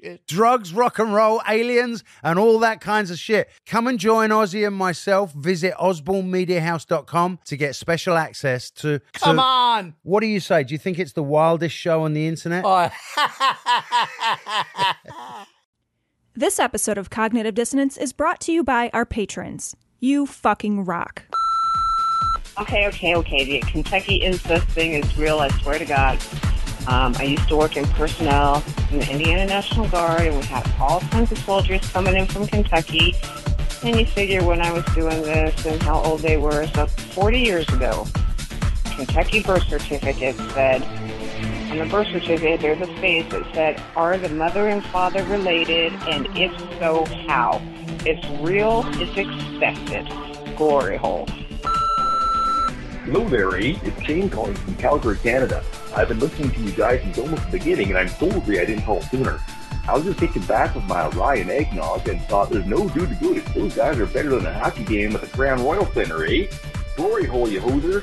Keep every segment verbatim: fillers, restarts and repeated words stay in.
shit. Drugs, rock and roll, aliens, and all that kinds of shit. Come and join Ozzy and myself. Visit osborne media house dot com to get special access to... Come to, on! What do you say? Do you think it's the wildest show on the internet? Oh. This episode of Cognitive Dissonance is brought to you by our patrons. You fucking rock. Okay, okay, okay. The Kentucky incest thing is real, I swear to God. Um, I used to work in personnel in the Indiana National Guard, and we had all kinds of soldiers coming in from Kentucky. And you figure when I was doing this and how old they were, so forty years ago, Kentucky birth certificate said, on the birth certificate, there's a space that said, are the mother and father related, and if so, how? It's real, it's expected. Glory hole. Hello there, Ace. It's Shane calling from Calgary, Canada. I've been listening to you guys since almost the beginning, and I'm so sorry I didn't call sooner. I was just taken back with my rye and eggnog and thought, there's no dude to good if those guys are better than a hockey game at the Crown Royal Center, eh? Glory hole, you hoser.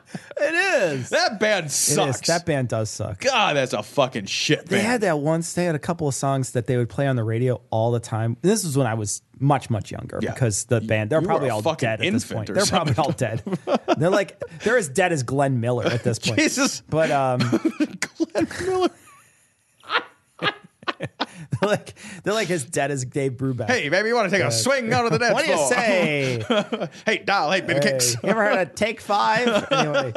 It is. That band sucks. That band does suck. God, that's a fucking shit band. They had that once. They had a couple of songs that they would play on the radio all the time. This was when I was much, much younger yeah. because the band, they're you probably all dead at this point. They're something. probably all dead. They're like, they're as dead as Glenn Miller at this point. Jesus. But, um, Glenn Miller. they're like they're like as dead as Dave Brubeck. Hey, baby, you want to take uh, a swing out of the dance floor? What do you say? hey, dial, hey, big hey, kicks. You ever heard of Take Five? Anyway,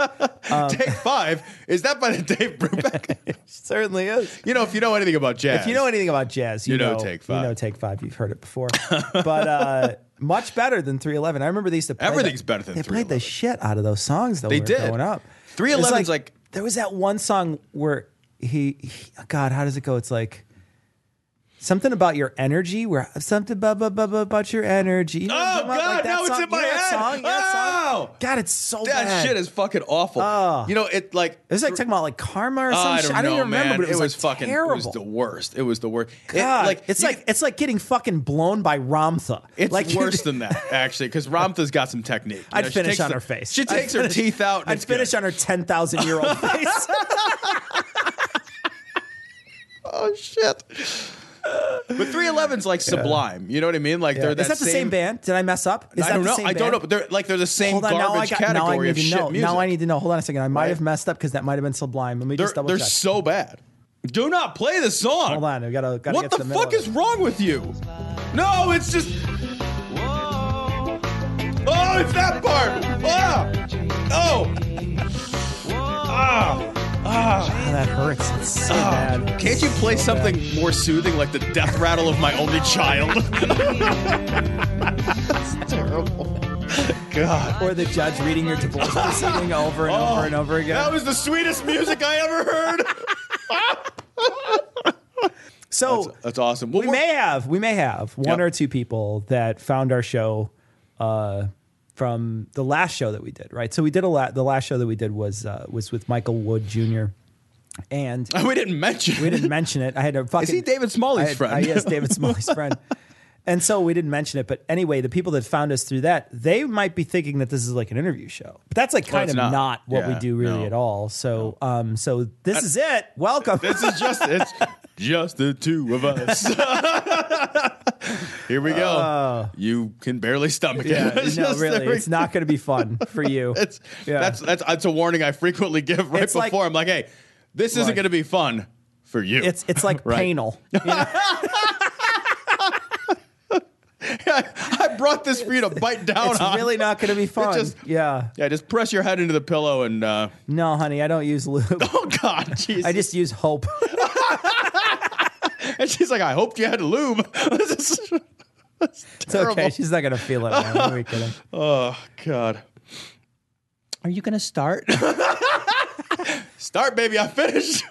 um, Take Five? Is that by the Dave Brubeck? It certainly is. You know, if you know anything about jazz. If you know anything about jazz, you, you know, know Take Five. You know Take Five. You've heard it before. But uh, much better than three eleven. I remember they used to play Everything's the, better than they three eleven. They played the shit out of those songs, though, they when did. We were growing up. three eleven's like, like... There was that one song where he, he... God, how does it go? It's like... Something about your energy, where something bu- bu- bu- bu- about your energy. You know, oh, God, like now song. It's in my you know head. Song? You know oh, song? God, it's so that bad. That shit is fucking awful. Oh. You know, it like. It was like talking about like karma or uh, something. I don't, I don't know, even remember, man. but it was, it was like fucking terrible. It was the worst. It was the worst. God, it, like, it's, you, like, it's like getting fucking blown by Ramtha. It's like, worse than that, actually, because Ramtha's got some technique. You I'd know, finish on the, her face. She takes I'd her finish, teeth out. And I'd it's finish good. on her ten thousand year old face. Oh, shit. But three eleven's like yeah. Sublime, you know what I mean? Like yeah. they're that, is that the same, same band? Did I mess up? Is I that don't the know. Same I don't band? know. But they're like they're the same Hold on, garbage now I got, category now I need of to shit know. music. Now I need to know. Hold on a second. I might right. have messed up because that might have been Sublime. Let me they're, just double check. They're so bad. Do not play the song. Hold on. We gotta. gotta what get the, to the fuck is wrong with you? No, it's just. Whoa. Oh, it's that part. Ah. Oh. Ah. Oh, that hurts. It's so oh, bad. Can't you play so something bad. more soothing like the death rattle of My Only Child? That's terrible. God. Or the judge reading your divorce proceeding over and oh, over and over again. That was the sweetest music I ever heard. So that's, that's awesome. Well, we may have, we may have one yep. or two people that found our show uh from the last show that we did, right? So we did a lot. The last show that we did was uh, was with Michael Wood Junior And we didn't mention. We didn't mention it. I had a fucking. Is he David Smalley's friend? Yes, David Smalley's friend. And so we didn't mention it, but anyway, the people that found us through that, they might be thinking that this is like an interview show, but that's like kind well, of not, not what yeah, we do really no. at all. So, no. um, so this I, is it. Welcome. This is just it's just the two of us. Here we go. Uh, you can barely stomach yeah, it. It's no, really, it's not going to be fun for you. It's, yeah. That's that's that's a warning I frequently give right it's before. Like, I'm like, hey, this like, isn't going to be fun for you. It's it's like right? Penal. You know? I brought this for you to bite down on. It's on. Really not going to be fun. Just, yeah. Yeah, just press your head into the pillow and... Uh, no, honey, I don't use lube. Oh, God, Jesus. I just use hope. And she's like, I hoped you had lube. This is, that's it's terrible. Okay. She's not going to feel it. Man. Are we kidding? Oh, God. Are you going to start? Start, baby. I finished.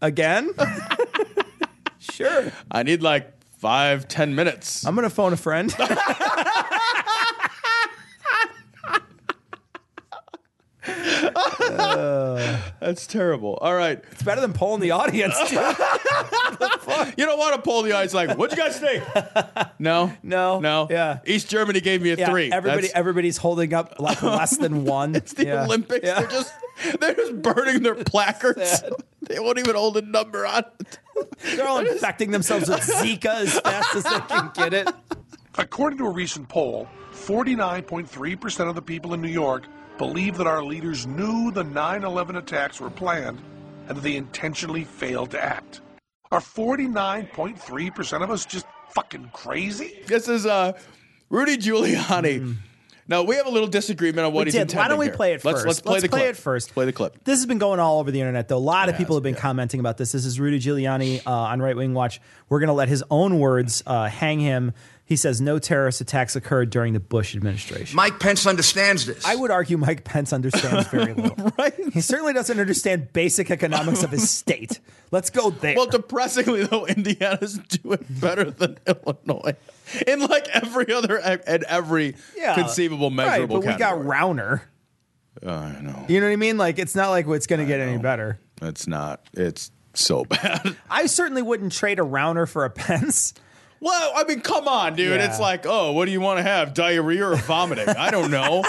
Again? Sure. I need like... Five, ten minutes. I'm going to phone a friend. uh, That's terrible. All right. It's better than polling the audience. You don't want to poll the audience like, what'd you guys think? No. No. No. Yeah. East Germany gave me a yeah, three. Everybody, That's... everybody's holding up like less than one. It's the yeah. Olympics. Yeah. They're just they're just burning their placards. They won't even hold a number on it. They're all infecting themselves with Zika as fast as they can get it. According to a recent poll, forty-nine point three percent of the people in New York believe that our leaders knew the nine eleven attacks were planned and that they intentionally failed to act. Are forty-nine point three percent of us just fucking crazy? This is uh, Rudy Giuliani. Mm. Now, we have a little disagreement on what we he's did. intending Why don't we here. play it let's, first? Let's play, let's the play clip. it first. Play the clip. This has been going all over the internet, though. A lot yeah, of people have been yeah. commenting about this. This is Rudy Giuliani uh, on Right Wing Watch. We're going to let his own words uh, hang him. He says no terrorist attacks occurred during the Bush administration. Mike Pence understands this. I would argue Mike Pence understands very little. Right? He certainly doesn't understand basic economics of his state. Let's go there. Well, depressingly, though, Indiana's doing better than Illinois. In like every other and every yeah, conceivable measurable right, but category. We got Rauner. Uh, I know. You know what I mean? Like, it's not like it's going to get know. any better. It's not. It's so bad. I certainly wouldn't trade a Rauner for a Pence. Well, I mean, come on, dude. Yeah. It's like, oh, what do you want to have? Diarrhea or vomiting? I don't know.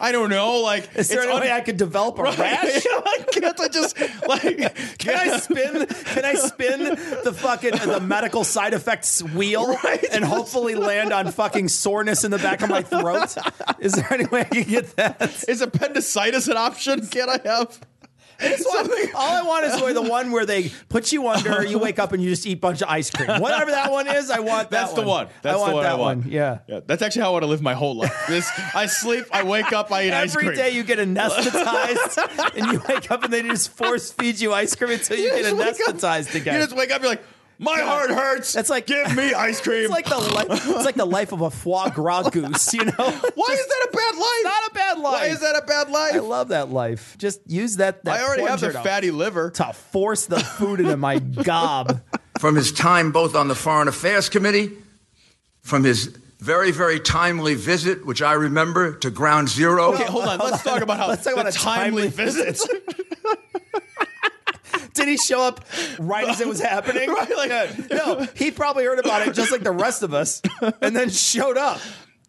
I don't know. Like, is there any un- way I could develop a right? rash? Like, can't I just like? Can I spin? Can I spin the fucking the medical side effects wheel right? and hopefully land on fucking soreness in the back of my throat? Is there any way I can get that? Is appendicitis an option? Can I have? I all I want is really the one where they put you under, you wake up and you just eat a bunch of ice cream. Whatever that one is, I want that That's one. the one. That's I want the one that I want. One. Yeah. yeah. That's actually how I want to live my whole life. This, I sleep, I wake up, I eat Every ice cream. Every day you get anesthetized and you wake up and they just force feed you ice cream until you, you get anesthetized again. You just wake up, you're like, my yeah. heart hurts. That's like give me ice cream. It's like the life, it's like the life of a foie gras goose. You know, why just, is that a bad life? Not a bad life. Why is that a bad life? I love that life. Just use that. that I already have the fatty liver to force the food into my gob. From his time both on the Foreign Affairs Committee, from his. Very, very timely visit, which I remember, to Ground Zero. Okay, hold on. Let's hold on. talk about how Let's talk about a timely, timely visit. Did he show up right as it was happening? Right, like, uh, no, he probably heard about it just like the rest of us and then showed up.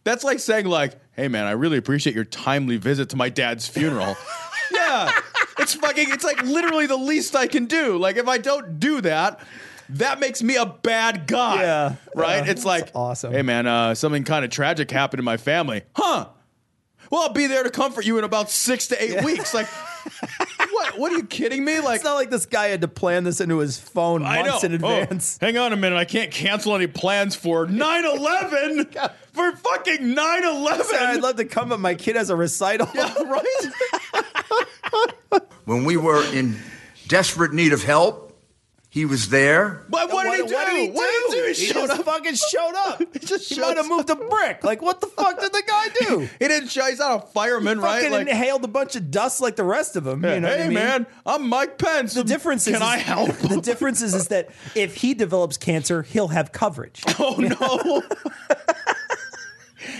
That's like saying, like, hey, man, I really appreciate your timely visit to my dad's funeral. Yeah, it's fucking, it's like literally the least I can do. Like, if I don't do that... That makes me a bad guy, yeah, right? Yeah, it's like, awesome. Hey, man, uh, something kind of tragic happened in my family. Huh? Well, I'll be there to comfort you in about six to eight yeah. weeks. Like, what? What are you kidding me? Like, it's not like this guy had to plan this into his phone I months know. in advance. Oh, hang on a minute. I can't cancel any plans for nine eleven. For fucking nine eleven. Sorry, I'd love to come, but my kid has a recital. Yeah, right? When we were in desperate need of help, he was there. But what, what, did, he what did he do? What did he do? He, he showed just up. fucking showed up. he just he might have moved a brick. Like, what the fuck did the guy do? he, he didn't show. He's not a fireman, he right? He fucking like, inhaled a bunch of dust like the rest of them. Yeah, you know hey, what I mean? man, I'm Mike Pence. The um, difference is, can I help? The difference is, is that if he develops cancer, he'll have coverage. Oh, no.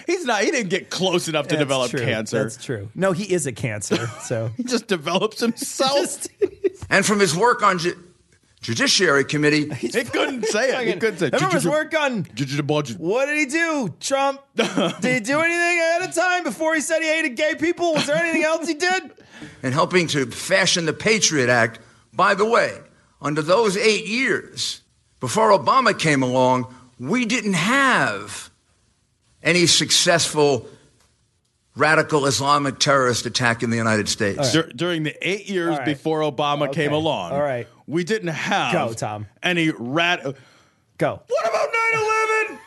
He's not. He didn't get close enough to That's develop true. cancer. That's true. No, he is a cancer. So he just develops himself. just, and from his work on... J- Judiciary Committee. He couldn't say it. He couldn't say it. I remember his work on... What did he do? Trump? Did he do anything ahead of time before he said he hated gay people? Was there anything else he did? And helping to fashion the Patriot Act. By the way, under those eight years, before Obama came along, we didn't have any successful... radical Islamic terrorist attack in the United States. Right. Dur during the eight years right. before Obama okay. came along, All right. we didn't have Go, Tom. any rat. Go. What about nine eleven?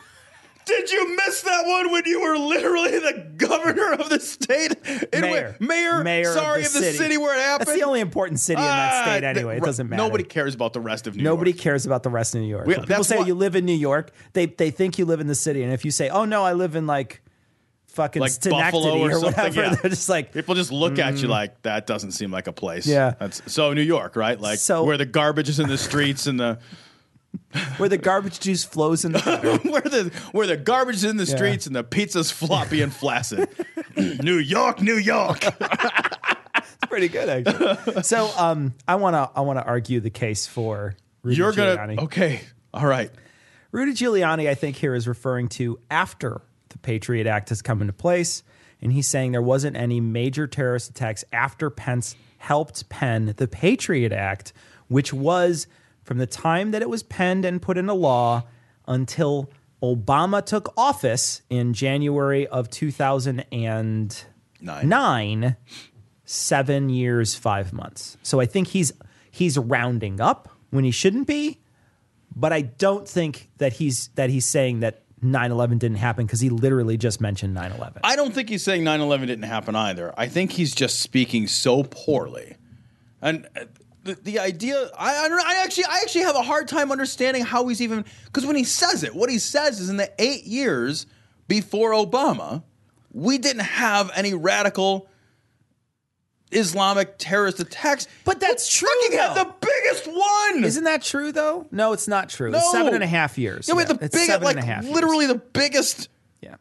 Did you miss that one when you were literally the governor of the state? Mayor. Went, mayor. Mayor. Sorry, of the, of the city. city where it happened. That's the only important city in that uh, state anyway. It doesn't matter. Nobody cares about the rest of New Nobody York. Nobody cares about the rest of New York. We, when people say what? you live in New York, they, they think you live in the city. And if you say, oh, no, I live in like... fucking like Buffalo or, or something. Yeah. They're just like, people just look mm. at you like that doesn't seem like a place. Yeah. That's, so New York, right? Like so, where the garbage is in the streets and the where the garbage juice flows in the where the where the garbage is in the yeah. streets and the pizza's floppy and flaccid. New York, New York. It's pretty good actually. So um, I wanna I wanna argue the case for Rudy You're Giuliani. Gonna okay, all right. Rudy Giuliani, I think here is referring to after the Patriot Act has come into place, and he's saying there wasn't any major terrorist attacks after Pence helped pen the Patriot Act, which was from the time that it was penned and put into law until Obama took office in January of two thousand nine, Nine. seven years, five months. So I think he's he's rounding up when he shouldn't be, but I don't think that he's that he's saying that nine eleven didn't happen because he literally just mentioned nine eleven. I don't think he's saying nine eleven didn't happen either. I think he's just speaking so poorly. And the, the idea, I, I don't know, I actually, I actually have a hard time understanding how he's even, because when he says it, what he says is in the eight years before Obama, we didn't have any radical Islamic terrorist attacks. But that's true. We had the biggest one. Isn't that true though? No, it's not true. No. It's seven and a half years. Yeah, we had the biggest, like literally years. the biggest, yeah,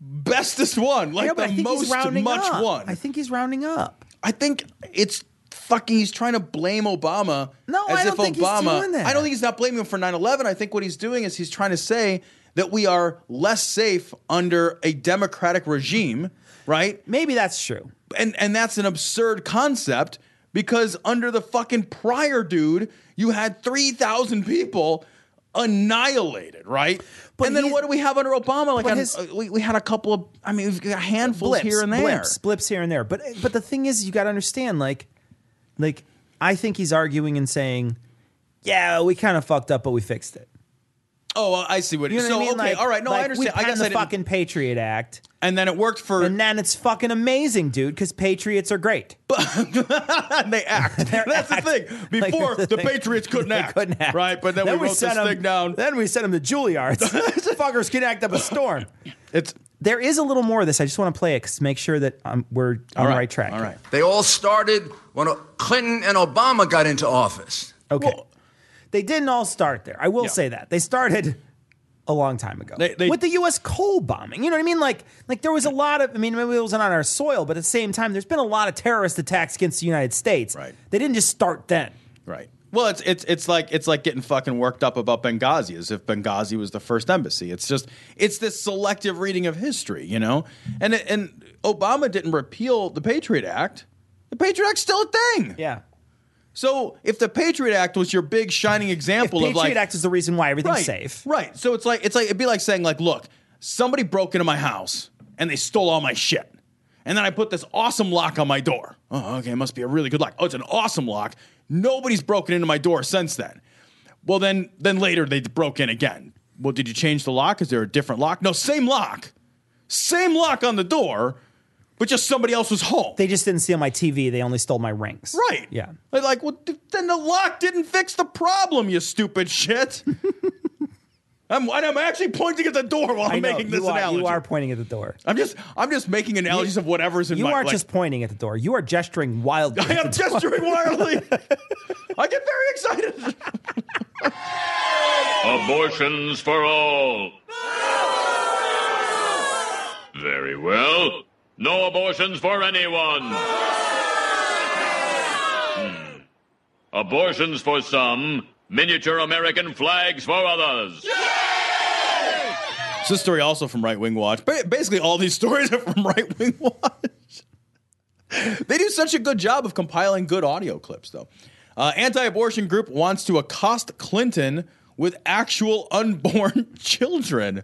bestest one, like yeah, the I think most he's much up. one. I think he's rounding up. I think it's fucking. He's trying to blame Obama. No, as I don't if think Obama, he's doing that. I don't think he's not blaming him for nine eleven. I think what he's doing is he's trying to say that we are less safe under a democratic regime, right? Maybe that's true. And and that's an absurd concept because under the fucking prior dude, you had three thousand people annihilated, right? But and then what do we have under Obama? Like his, a, we, we had a couple of, I mean, we've got handfuls blips, here and there. Blips, blips here and there. But but the thing is, you got to understand, like, like I think he's arguing and saying, yeah, we kind of fucked up, but we fixed it. Oh, well, I see what you're saying. So, I mean? okay, like, all right, no, like I understand. We penned the I fucking Patriot Act. And then it worked for... And then it's fucking amazing, dude, because patriots are great. And they act. That's act. the thing. Before, like, the, the thing, Patriots couldn't act, couldn't act. Right? But then, then we, we wrote this them, thing down. Then we sent them to Juilliard. Fuckers can act up a storm. It's... There is a little more of this. I just want to play it to make sure that um, we're on right. the right track. All right. They all started when Clinton and Obama got into office. Okay. Well, they didn't all start there. I will yeah. say that. They started a long time ago they, they, with the U S coal bombing. You know what I mean? Like, like there was a lot of, I mean, maybe it wasn't on our soil, but at the same time, there's been a lot of terrorist attacks against the United States. Right. They didn't just start then. Right. Well, it's it's it's like it's like getting fucking worked up about Benghazi as if Benghazi was the first embassy. It's just it's this selective reading of history, you know? And and Obama didn't repeal the Patriot Act. The Patriot Act's still a thing. Yeah. So if the Patriot Act was your big shining example if of like... Patriot Act is the reason why everything's right, safe. Right. So it's like, it's like, it'd be like saying like, look, somebody broke into my house and they stole all my shit. And then I put this awesome lock on my door. Oh, okay. It must be a really good lock. Oh, it's an awesome lock. Nobody's broken into my door since then. Well, then, then later they broke in again. Well, did you change the lock? Is there a different lock? No, same lock. Same lock on the door. But just somebody else was home. They just didn't steal my T V. They only stole my rings. Right. Yeah. They're like, well, then the lock didn't fix the problem, you stupid shit. I'm, I'm actually pointing at the door while I I'm know, making this are, analogy. You are pointing at the door. I'm just I'm just making analogies you, of whatever's in my... You aren't like, just pointing at the door. You are gesturing wildly. I am gesturing wildly. I get very excited. Abortions for all. Very well. No abortions for anyone. Hmm. Abortions for some, miniature American flags for others. Yay! So this story also from Right Wing Watch. Basically, all these stories are from Right Wing Watch. They do such a good job of compiling good audio clips, though. Uh, anti-abortion group wants to accost Clinton with actual unborn children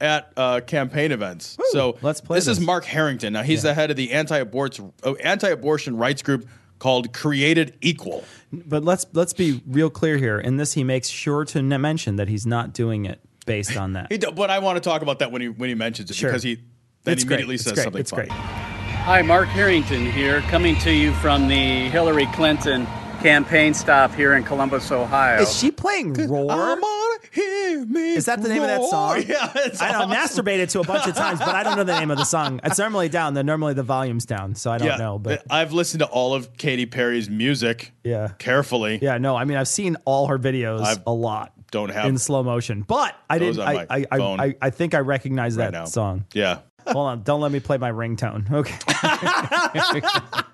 at uh, campaign events. Ooh, so let's play this, this is Mark Harrington. Now, he's yeah. the head of the anti-abortion, uh, anti-abortion rights group called Created Equal. But let's let's be real clear here. In this, he makes sure to mention that he's not doing it based on that. he do, but I want to talk about that when he when he mentions it sure. because he then it's immediately great. says it's something it's funny. Great. Hi, Mark Harrington here, coming to you from the Hillary Clinton campaign stop here in Columbus, Ohio. Is she playing Roar? I'm on, hear me Is that the name roar. of that song? Yeah, it's I awesome. know, I masturbated to a bunch of times, but I don't know the name of the song. It's normally down. They're normally the volume's down, so I don't yeah, know. But I've listened to all of Katy Perry's music yeah. carefully. Yeah, no, I mean, I've seen all her videos I've, a lot. Don't have. In slow motion. But I didn't. I I, I, I I think I recognize right that now. song. Yeah. Hold on. Don't let me play my ringtone. Okay.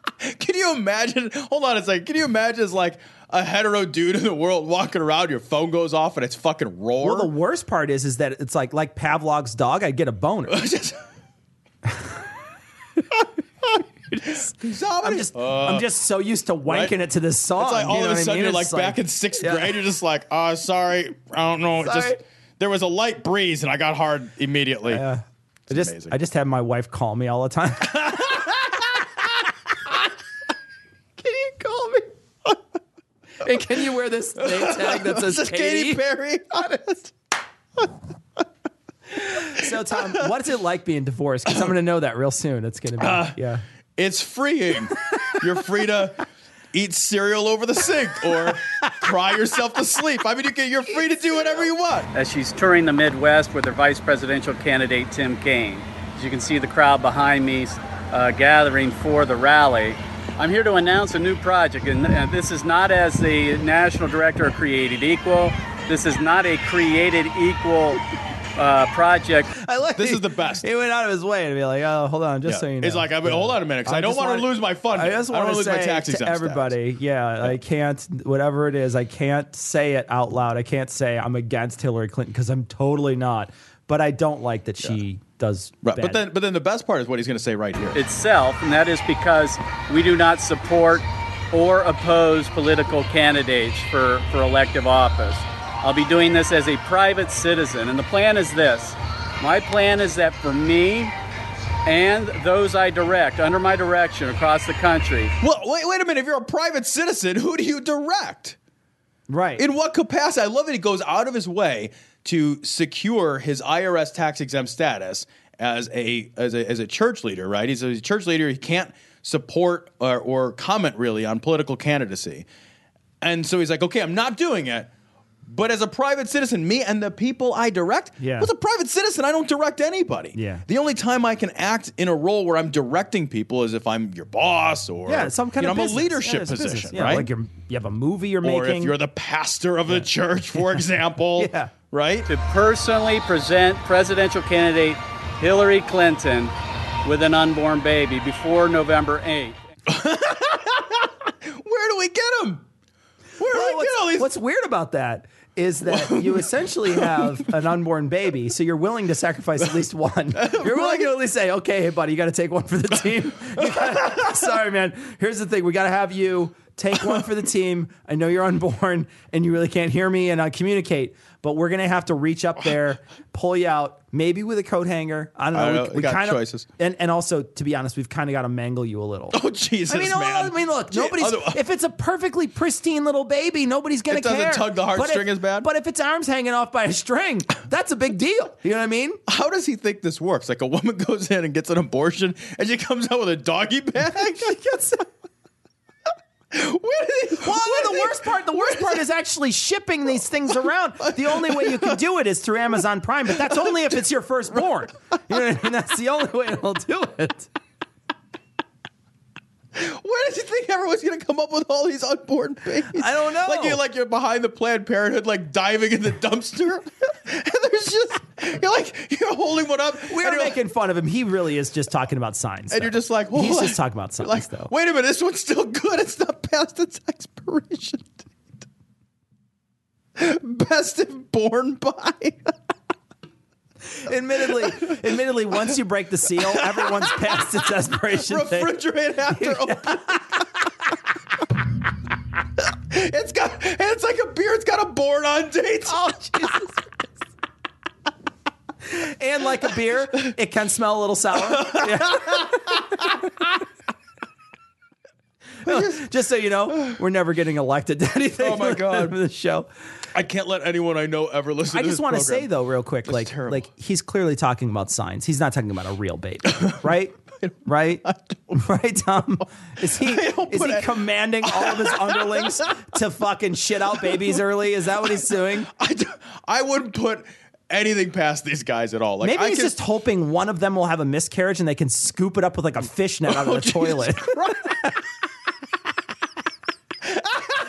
Can you imagine? Hold on a second. Can you imagine? It's like a hetero dude in the world walking around. Your phone goes off and it's fucking Roar. Well, the worst part is, is that it's like like Pavlov's dog. I get a boner. Just, I'm just, uh, I'm just so used to wanking right? it to this song. It's like all you know of a sudden I mean? you're like, like back in sixth yeah. grade. You're just like, oh, sorry, I don't know. Sorry. Just there was a light breeze and I got hard immediately. Uh, I just, amazing. I just have my wife call me all the time. Can you call me? And can you wear this name tag that says Katy? Katy Perry on it? So, Tom, what's it like being divorced? Because I'm going to know that real soon. It's going to be, uh, yeah. It's freeing. You're free to eat cereal over the sink or cry yourself to sleep. I mean, you can, you're free to do whatever you want. As she's touring the Midwest with her vice presidential candidate, Tim Kaine. As you can see the crowd behind me uh, gathering for the rally. I'm here to announce a new project, and uh, this is not as the national director of Created Equal. This is not a Created Equal Uh, project. I like this he, is the best. He went out of his way to be like, "Oh, hold on, just yeah. so you know." It's like, I mean, hold on a minute, because I, I don't want to lose my fun. I just want to lose my tax exempt to everybody. Status. Yeah, I can't. Whatever it is, I can't say it out loud. I can't say I'm against Hillary Clinton because I'm totally not. But I don't like that she yeah. does. Right. But then, but then the best part is what he's going to say right here itself, and that is because we do not support or oppose political candidates for for elective office. I'll be doing this as a private citizen, and the plan is this. My plan is that for me and those I direct, under my direction across the country. Well, wait, wait a minute. If you're a private citizen, who do you direct? Right. In what capacity? I love that he goes out of his way to secure his I R S tax-exempt status as a as a, as a church leader, right? He's a church leader. He can't support or, or comment, really, on political candidacy. And so he's like, okay, I'm not doing it. But as a private citizen, me and the people I direct, yeah. as a private citizen, I don't direct anybody. Yeah. The only time I can act in a role where I'm directing people is if I'm your boss or yeah, some kind you know, of I'm a leadership yeah, position, yeah, right? Like you're, you have a movie you're or making. Or if you're the pastor of yeah. a church, for example, yeah. right? To personally present presidential candidate Hillary Clinton with an unborn baby before November eighth. Where do we get him? Where do well, we get all these? What's weird about that? Is that you essentially have an unborn baby, so you're willing to sacrifice at least one. You're willing to at least say, okay, hey, buddy, you got to take one for the team. You gotta, sorry, man. Here's the thing. We got to have you take one for the team. I know you're unborn, and you really can't hear me, and I communicate, but we're going to have to reach up there, pull you out, maybe with a coat hanger. I don't know. I don't we, know. We, we got kinda, choices. And, and also, to be honest, we've kind of got to mangle you a little. Oh, Jesus, I mean, man. I mean, look, nobody's. If it's a perfectly pristine little baby, nobody's going to care. It doesn't tug the heartstring as bad. But if its arm's hanging off by a string, that's a big deal. You know what I mean? How does he think this works? Like a woman goes in and gets an abortion, and she comes out with a doggy bag? I guess so. Where they, well, where the worst they, part, the worst part is actually shipping these things around. The only way you can do it is through Amazon Prime, but that's only if it's your firstborn. You know what I mean? That's the only way it'll do it. Where did you think everyone's going to come up with all these unborn babies? I don't know. Like you're like you're behind the Planned Parenthood, like diving in the dumpster, and there's just you're like you're holding one up. We're making like, fun of him. He really is just talking about signs. And though. You're just like, well, he's like, just talking about signs. Like, though. Wait a minute, this one's still good. It's not past its expiration date. Best if born by. Admittedly, admittedly, once you break the seal, everyone's past its aspiration. Refrigerate after opening. It's got, and it's like a beer. It's got a born on date. Oh, Jesus. And like a beer, it can smell a little sour. Yeah. Just, just so you know, we're never getting elected to anything. Oh my God, for the show. I can't let anyone I know ever listen I to this program. I just want to say, though, real quick, like, like he's clearly talking about signs. He's not talking about a real baby, right? Right? Right, Tom? Is he is he commanding all of his underlings to fucking shit out babies early? Is that what he's doing? I, I wouldn't put anything past these guys at all. Like, maybe I he's can, just hoping one of them will have a miscarriage and they can scoop it up with like a fishnet out of oh, the Jesus toilet.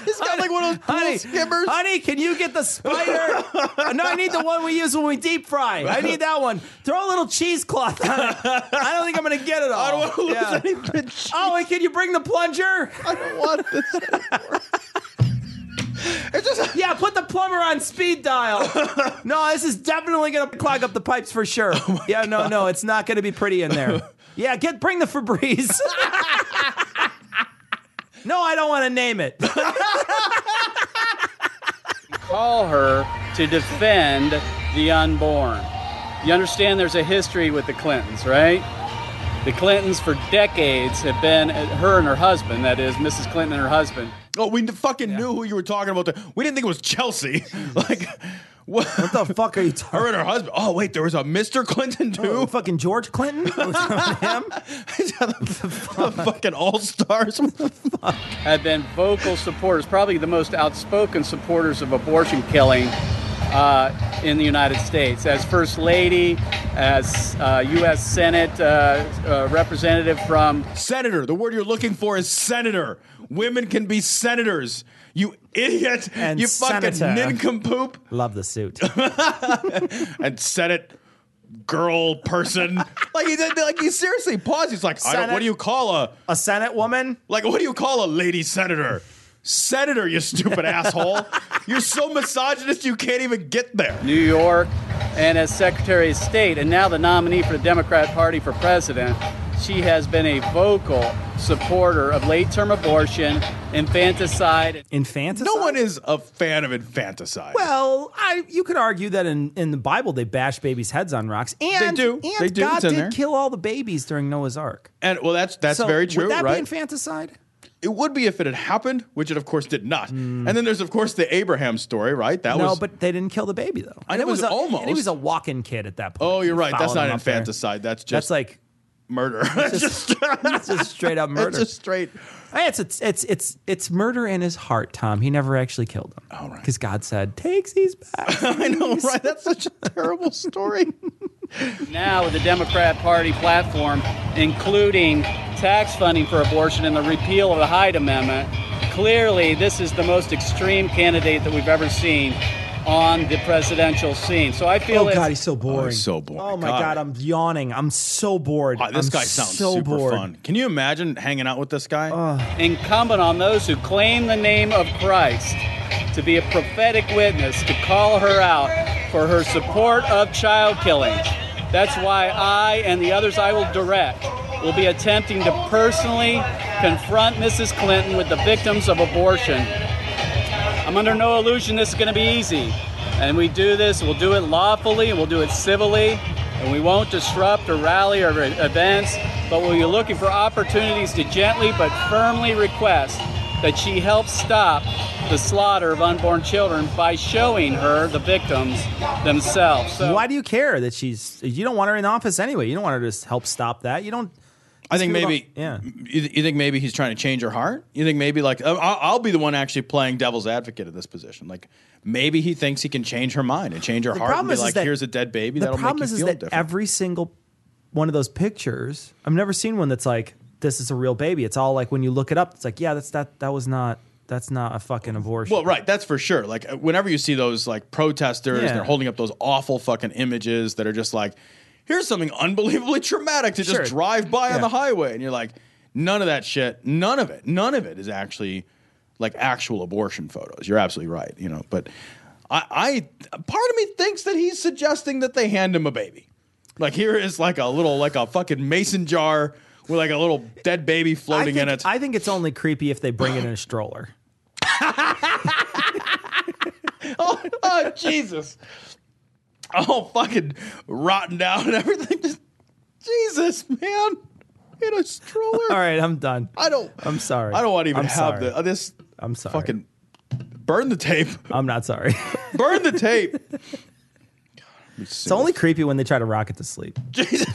He's got honey, like one of those pool honey, skimmers. Honey, can you get the spider? No, I need the one we use when we deep fry. I need that one. Throw a little cheesecloth on it. I don't think I'm going to get it all. I don't want to lose yeah. any bitch. Oh, and can you bring the plunger? I don't want this anymore. It's just, yeah, put the plumber on speed dial. No, this is definitely going to clog up the pipes for sure. Oh yeah, no, God. no, it's not going to be pretty in there. Yeah, get bring the Febreze. No, I don't want to name it. Call her to defend the unborn. You understand there's a history with the Clintons, right? The Clintons for decades have been, her and her husband, that is, Missus Clinton and her husband. Oh, we fucking yeah. knew who you were talking about. There. We didn't think it was Chelsea. Like, what? What the fuck are you talking about? Her and her husband. Oh, wait, there was a Mister Clinton, too? Oh, fucking George Clinton? Was that him? the, the fucking all-stars. What the fuck? Have been vocal supporters, probably the most outspoken supporters of abortion killing Uh, in the United States, as First Lady, as uh, U S Senate uh, uh, representative from... Senator. The word you're looking for is senator. Women can be senators. You idiot. And you fucking senator. nincompoop. Love the suit. And Senate girl person. Like, he did, like, he seriously paused. He's like, Senate, I don't, what do you call a... A Senate woman? Like, what do you call a lady senator? Senator, you stupid asshole. You're so misogynist you can't even get there. New York, and as Secretary of State, and now the nominee for the Democrat Party for president, she has been a vocal supporter of late-term abortion, infanticide. Infanticide? No one is a fan of infanticide. Well, I you could argue that in, in the Bible they bash babies' heads on rocks. And, they do. And they do. God did there. kill all the babies during Noah's Ark. And well, that's that's so very true, would that right? be infanticide? It would be if it had happened, which it, of course, did not. Mm. And then there's, of course, the Abraham story, right? That no, was, but they didn't kill the baby, though. And it was, was a, almost. And he was a walking kid at that point. Oh, you're right. That's not infanticide. That's just That's like murder. That's just, just, just straight up murder. It's just straight. It's, it's, it's, it's, it's murder in his heart, Tom. He never actually killed him. Oh, right. Because God said, takes these back. I know, right? That's such a terrible story. Now with the Democrat Party platform, including tax funding for abortion and the repeal of the Hyde Amendment, clearly this is the most extreme candidate that we've ever seen on the presidential scene. So I feel... Oh, God, he's so boring. Oh, he's so boring. Oh, my God. God, I'm yawning. I'm so bored. Oh, this I'm guy sounds so super bored. fun. Can you imagine hanging out with this guy? Uh. Incumbent on those who claim the name of Christ to be a prophetic witness, to call her out for her support of child killing. That's why I and the others I will direct will be attempting to personally confront Missus Clinton with the victims of abortion. I'm under no illusion this is going to be easy. And we do this, we'll do it lawfully, we'll do it civilly, and we won't disrupt or rally or re- events, but we'll be looking for opportunities to gently but firmly request that she help stop the slaughter of unborn children by showing her the victims themselves. So, why do you care that she's... You don't want her in office anyway. You don't want her to help stop that. You don't... I think maybe yeah. you, th- you think maybe he's trying to change her heart? You think maybe like, I'll, I'll be the one actually playing devil's advocate at this position. Like maybe he thinks he can change her mind and change her the heart and be like, here's a dead baby. That'll make you feel different. The problem is that every single one of those pictures, I've never seen one that's like, this is a real baby. It's all like when you look it up, it's like, yeah, that's that, that was not... That's not a fucking abortion. Well, right. That's for sure. Like whenever you see those like protesters yeah. and they're holding up those awful fucking images that are just like, here's something unbelievably traumatic to sure. just drive by yeah. on the highway. And you're like, none of that shit. None of it. None of it is actually like actual abortion photos. You're absolutely right. You know, but I, I part of me thinks that he's suggesting that they hand him a baby. Like, here is like a little, like a fucking mason jar with like a little dead baby floating I think, in it. I think it's only creepy if they bring it in a stroller. oh, oh, Jesus. All fucking rotten down and everything. Just, Jesus, man. In a stroller. All right, I'm done. I don't. I'm sorry. I don't want to even I'm have the, uh, this. I'm sorry. Fucking burn the tape. I'm not sorry. Burn the tape. God, it's only creepy when they try to rock it to sleep. Jesus.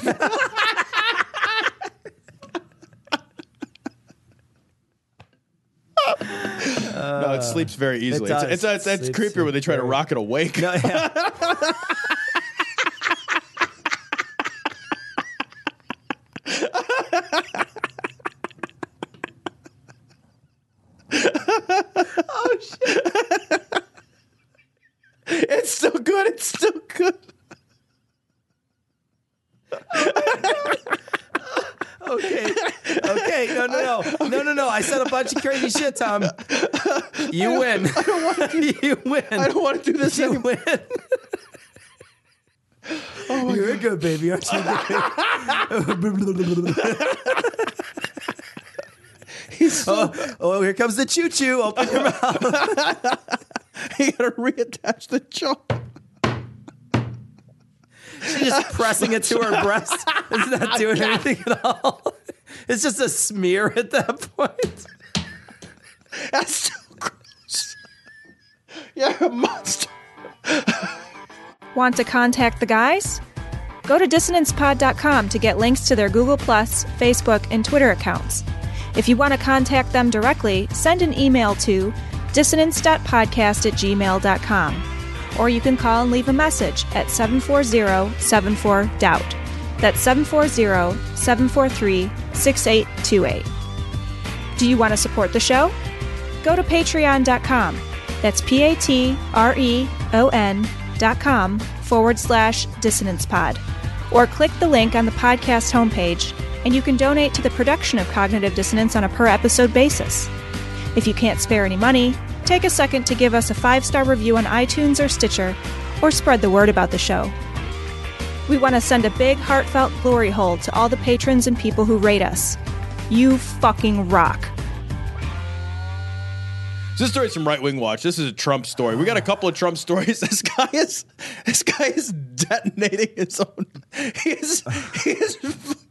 Uh, no, it sleeps very easily. It does. It's, it's, it's, it's creepier so when they try to rock it awake. No, yeah. Oh, shit. It's so good. It's so good. Okay. Okay. No, no, no. I, okay. No, no, no. I said a bunch of crazy shit, Tom. You I win. I don't want to do, you win. I don't want to do this. You anymore. Win. Oh my You're God. A good baby, aren't you? He's so oh, oh, here comes the choo-choo. Open your mouth. You gotta reattach the chunk. She's just pressing it to her breast. It's not doing anything at all. It's just a smear at that point. That's so gross. You're a monster. Want to contact the guys? Go to dissonance pod dot com to get links to their Google plus, Facebook, and Twitter accounts. If you want to contact them directly, send an email to dissonance dot podcast at gmail dot com. Or you can call and leave a message at seven four zero, seven four, doubt. That's seven four zero, seven four three, six eight two eight. Do you want to support the show? Go to patreon dot com. That's P A T R E O N dot com forward slash dissonance pod. Or click the link on the podcast homepage, and you can donate to the production of Cognitive Dissonance on a per-episode basis. If you can't spare any money, take a second to give us a five-star review on iTunes or Stitcher, or spread the word about the show. We want to send a big, heartfelt glory hole to all the patrons and people who rate us. You fucking rock. So this story's from Right Wing Watch. This is a Trump story. We got a couple of Trump stories. This guy is, this guy is detonating his own. He is, he is,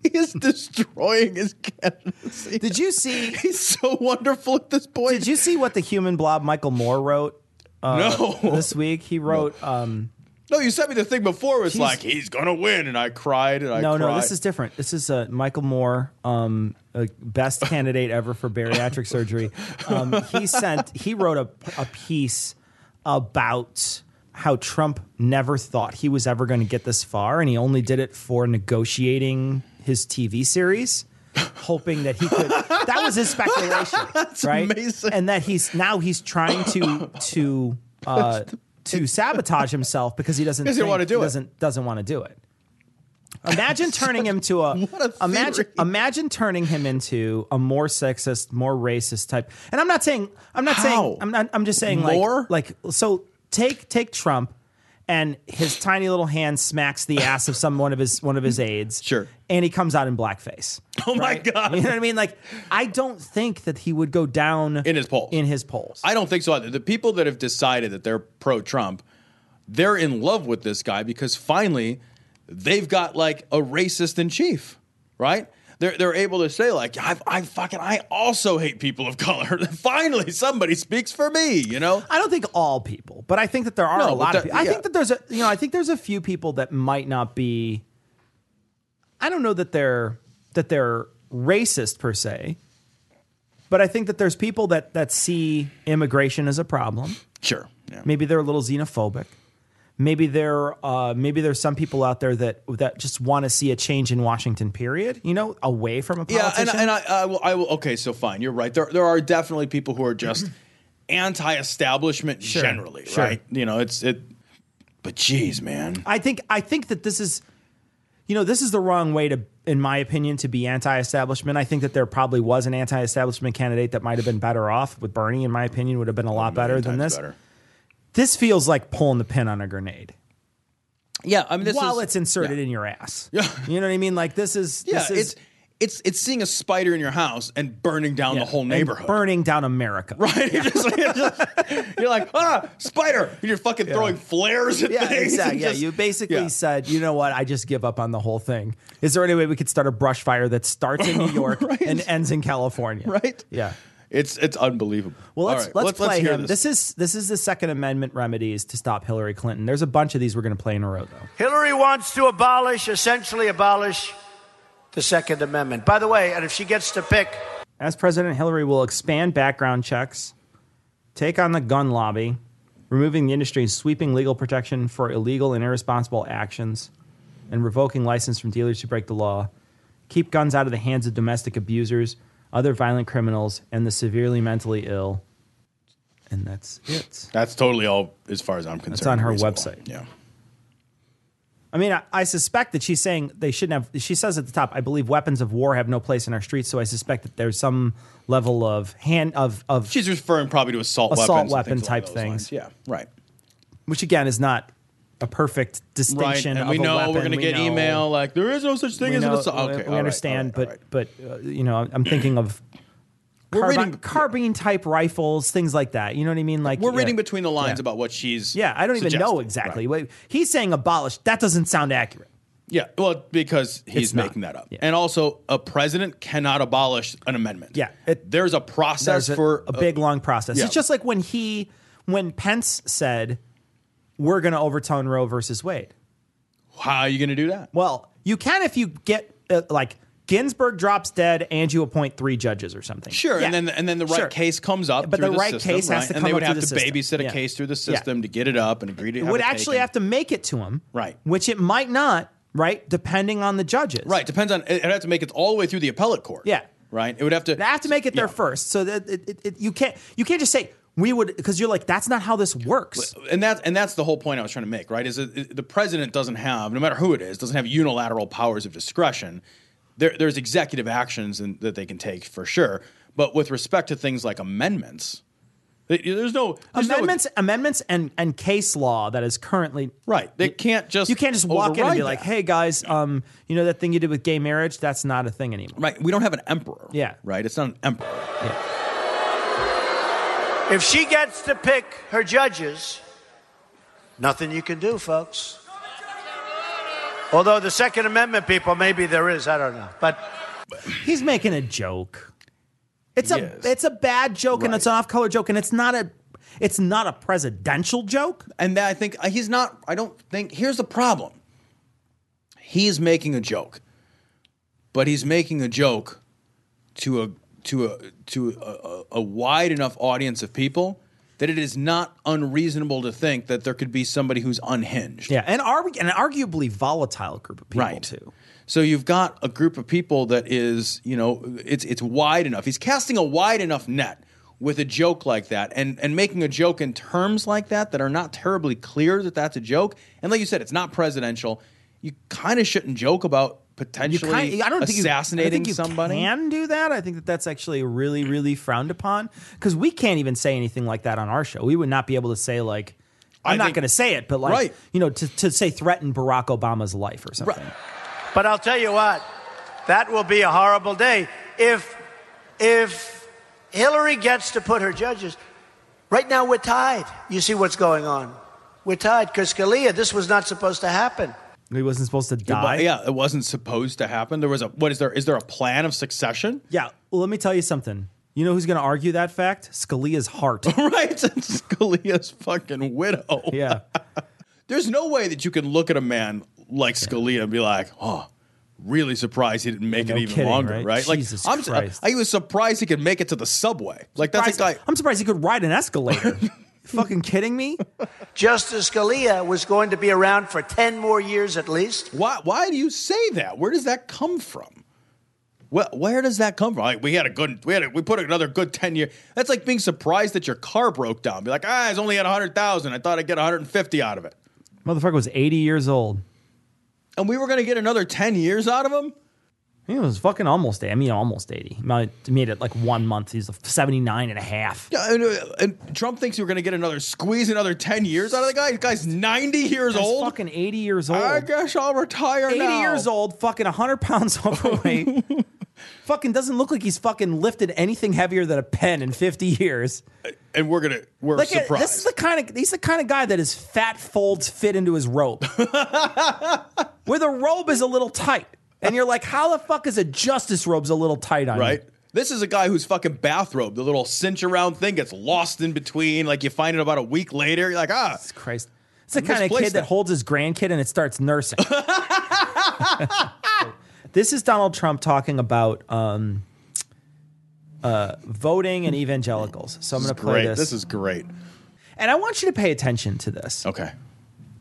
he is destroying his candidacy. Did you see? He's so wonderful at this point. Did you see what the human blob Michael Moore wrote? Uh, no. This week he wrote. No. Um, no, you sent me the thing before. It was he's, like he's gonna win, and I cried and I. No, cried. No, this is different. This is uh, Michael Moore. Um, Uh, best candidate ever for bariatric surgery. Um, he sent, he wrote a, a piece about how Trump never thought he was ever going to get this far, and he only did it for negotiating his T V series, hoping that he could. That was his speculation. That's right? Amazing. And that he's now he's trying to to uh, to sabotage himself because he doesn't think, want to do he it. Doesn't doesn't want to do it. Imagine turning him to a, a imagine, imagine turning him into a more sexist, more racist type. And I'm not saying I'm not How? saying I'm not I'm just saying more? like like so take take Trump and his tiny little hand smacks the ass of some one of his one of his aides. Sure. And he comes out in blackface. Oh right? My God. You know what I mean? Like, I don't think that he would go down in his polls. In his polls. I don't think so either. The people that have decided that they're pro Trump, they're in love with this guy because finally they've got like a racist in chief, right? They're they're able to say like, I I fucking I also hate people of color. Finally, somebody speaks for me. You know, I don't think all people, but I think that there are no, a lot that, of people. Yeah. I think that there's a you know I think there's a few people that might not be. I don't know that they're that they're racist per se, but I think that there's people that that see immigration as a problem. Sure, yeah. Maybe they're a little xenophobic. Maybe there, uh, maybe there's some people out there that that just want to see a change in Washington. Period. You know, away from a politician. Yeah, and, and I, I will. I will. Okay, so fine. You're right. There, there are definitely people who are just anti-establishment sure, generally, sure. right? You know, it's it. But geez, man, I think I think that this is, you know, this is the wrong way to, in my opinion, to be anti-establishment. I think that there probably was an anti-establishment candidate that might have been better off with Bernie. In my opinion, would have been a lot better than this. Better. This feels like pulling the pin on a grenade. Yeah, I mean, this while is, it's inserted yeah. in your ass. Yeah, you know what I mean. Like this is yeah, this is, it's it's it's seeing a spider in your house and burning down yeah, the whole neighborhood, burning down America. Right? You're, just, you're, just, you're like ah, spider, and you're fucking yeah. throwing flares at yeah, things. Exactly. Just, yeah, you basically yeah. said, you know what? I just give up on the whole thing. Is there any way we could start a brush fire that starts in New York right. and ends in California? Right? Yeah. It's it's unbelievable. Well, let's right, let's, let's play let's him. This. this is this is the Second Amendment remedies to stop Hillary Clinton. There's a bunch of these we're going to play in a row, though. Hillary wants to abolish, essentially abolish, the Second Amendment. By the way, and if she gets to pick, as president, Hillary will expand background checks, take on the gun lobby, removing the industry's sweeping legal protection for illegal and irresponsible actions, and revoking license from dealers who break the law. Keep guns out of the hands of domestic abusers, other violent criminals, and the severely mentally ill. And that's it. That's totally all, as far as I'm concerned. It's on her reasonable. website. Yeah. I mean, I, I suspect that she's saying they shouldn't have, she says at the top, I believe weapons of war have no place in our streets, so I suspect that there's some level of hand, of, of she's referring probably to assault weapons. Assault weapon things type things. Lines. Yeah, right. Which, again, is not a perfect distinction. Right. And of we know a weapon. We're going to we get know. email like there is no such thing we as know, an assault. Okay, we understand, right, right, but right. but uh, you know, I'm thinking of carbine, carbine type rifles, things like that. You know what I mean? Like we're yeah. reading between the lines yeah. about what she's. Yeah, I don't even suggesting. know exactly. Right. He's saying abolish. That doesn't sound accurate. Yeah, well, because he's making that up. Yeah. And also, a president cannot abolish an amendment. Yeah, it, there's a process there's a, for a big uh, long process. Yeah. It's just like when he when Pence said, we're going to overturn Roe versus Wade. How are you going to do that? Well, you can if you get, uh, like, Ginsburg drops dead and you appoint three judges or something. Sure, yeah. and then and then the right sure. case comes up But the, the right system, case has right? to come up through the system. And they would have to babysit yeah. a case through the system yeah. to get it up and agree to it. It would actually taken. have to make it to him. Right. Which it might not, right, depending on the judges. Right, depends on, it would have to make it all the way through the appellate court. Yeah. Right? It would have to. They have to make it there yeah. first. So that it, it, it, you can't you can't just say, we would, because you're like, that's not how this works. And that's, and that's the whole point I was trying to make, right? Is that the president doesn't have, no matter who it is, doesn't have unilateral powers of discretion. There, there's executive actions in, that they can take for sure. But with respect to things like amendments, there's no there's amendments, no, amendments, and, and case law that is currently right. They can't just you can't just walk in and be that. like, "Hey guys, um, you know that thing you did with gay marriage? That's not a thing anymore." Right? We don't have an emperor. Yeah. Right? It's not an emperor. Yeah. If she gets to pick her judges, nothing you can do, folks. Although the Second Amendment people, maybe there is, I don't know. But he's making a joke. It's a yes. it's a bad joke right. and it's an off-color joke and it's not a it's not a presidential joke. And that I think he's not I don't think here's the problem. He's making a joke. But he's making a joke to a to a to a, a wide enough audience of people that it is not unreasonable to think that there could be somebody who's unhinged. Yeah, and, arg- and an arguably volatile group of people, right. too. So you've got a group of people that is, you know, it's it's wide enough. He's casting a wide enough net with a joke like that and, and making a joke in terms like that that are not terribly clear that that's a joke. And like you said, it's not presidential. You kind of shouldn't joke about potentially kind of, I don't think assassinating you, I think you somebody can do that. I think that that's actually really, really frowned upon because we can't even say anything like that on our show. We would not be able to say like, I'm I not going to say it, but like, right. you know, to, to say threaten Barack Obama's life or something. Right. But I'll tell you what, that will be a horrible day. If, if Hillary gets to put her judges, right now we're tied. You see what's going on. We're tied because Scalia, this was not supposed to happen. He wasn't supposed to die. Yeah, it wasn't supposed to happen. There was a what is there? Is there a plan of succession? Yeah. Well, let me tell you something. You know who's going to argue that fact? Scalia's heart, right? Scalia's fucking widow. Yeah. There's no way that you can look at a man like Scalia and be like, oh, really surprised he didn't make no it even kidding, longer, right? right? Like, Jesus I'm, Christ. I, I was surprised he could make it to the subway. Like surprised, that's a guy. I'm surprised he could ride an escalator. Fucking kidding me? Justice Scalia was going to be around for ten more years at least. Why why do you say that? Where does that come from? Well, where does that come from? Like, we had a good we had a, we put another good ten year. That's like being surprised that your car broke down. Be like, "Ah, it's only at one hundred thousand. I thought I'd get one hundred fifty out of it." Motherfucker was eighty years old. And we were going to get another ten years out of him? He was fucking almost eighty. I mean, almost eighty. He made it like one month. He's seventy-nine and a half. Yeah, and, and Trump thinks we're going to get another squeeze, another ten years out of the guy. The guy's ninety years old. He's fucking eighty years old. I guess I'll retire eighty now. eighty years old, fucking one hundred pounds overweight. Fucking doesn't look like he's fucking lifted anything heavier than a pen in fifty years. And we're going to, we're like, surprised. This is the kind of, he's the kind of guy that his fat folds fit into his robe. Where the robe is a little tight. And you're like, how the fuck is a justice robe's a little tight on right? you? This is a guy whose fucking bathrobe, the little cinch around thing, gets lost in between. Like you find it about a week later. You're like, ah, Jesus Christ! It's the kind of kid that. that holds his grandkid and it starts nursing. This is Donald Trump talking about um, uh, voting and evangelicals. So I'm going to play this. This is great. And I want you to pay attention to this. Okay.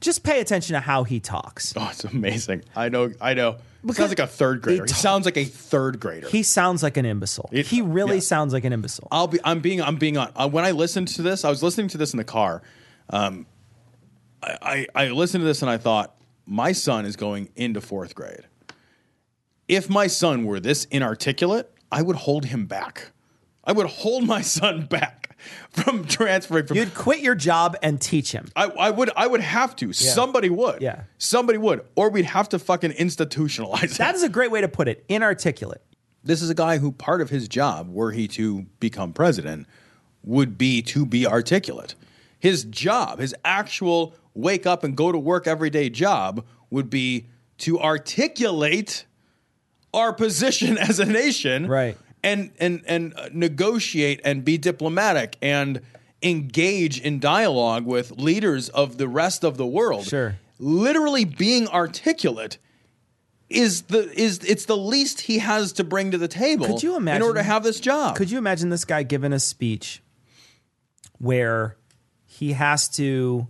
Just pay attention to how he talks. Oh, it's amazing. I know. I know. Because sounds like a third grader. He, he sounds like a third grader. He sounds like an imbecile. It, he really yeah. sounds like an imbecile. I'll be. I'm being. I'm being on. Uh, when I listened to this, I was listening to this in the car. Um, I, I I listened to this and I thought, my son is going into fourth grade. If my son were this inarticulate, I would hold him back. I would hold my son back from transferring. From, You'd quit your job and teach him. I, I would. I would have to. Yeah. Somebody would. Yeah. Somebody would. Or we'd have to fucking institutionalize it. That is a great way to put it. Inarticulate. This is a guy who part of his job, were he to become president, would be to be articulate. His job, his actual wake up and go to work every day job would be to articulate our position as a nation. Right. And and and negotiate and be diplomatic and engage in dialogue with leaders of the rest of the world. Sure, literally being articulate is the is it's the least he has to bring to the table. Could you imagine, in order to have this job? Could you imagine this guy giving a speech where he has to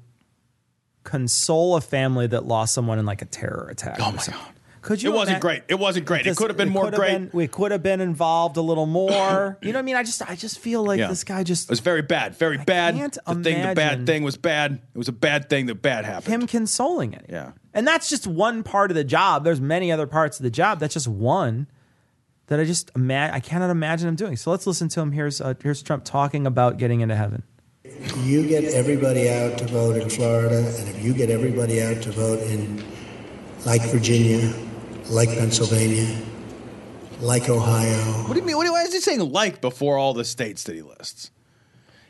console a family that lost someone in like a terror attack? Oh my God. Could you it wasn't great. It wasn't great. This, it could have been more great. Been, we could have been involved a little more. You know what I mean? I just I just feel like yeah. this guy just... It was very bad. Very I bad. Can't the, imagine thing, the bad thing was bad. It was a bad thing. The bad happened. Him consoling it. Yeah. And that's just one part of the job. There's many other parts of the job. That's just one that I just... Ima- I cannot imagine him doing. So let's listen to him. Here's uh, Here's Trump talking about getting into heaven. You get everybody out to vote in Florida, and if you get everybody out to vote in, like, Virginia... like Pennsylvania, like Ohio. What do you mean? Why is he saying like before all the states that he lists?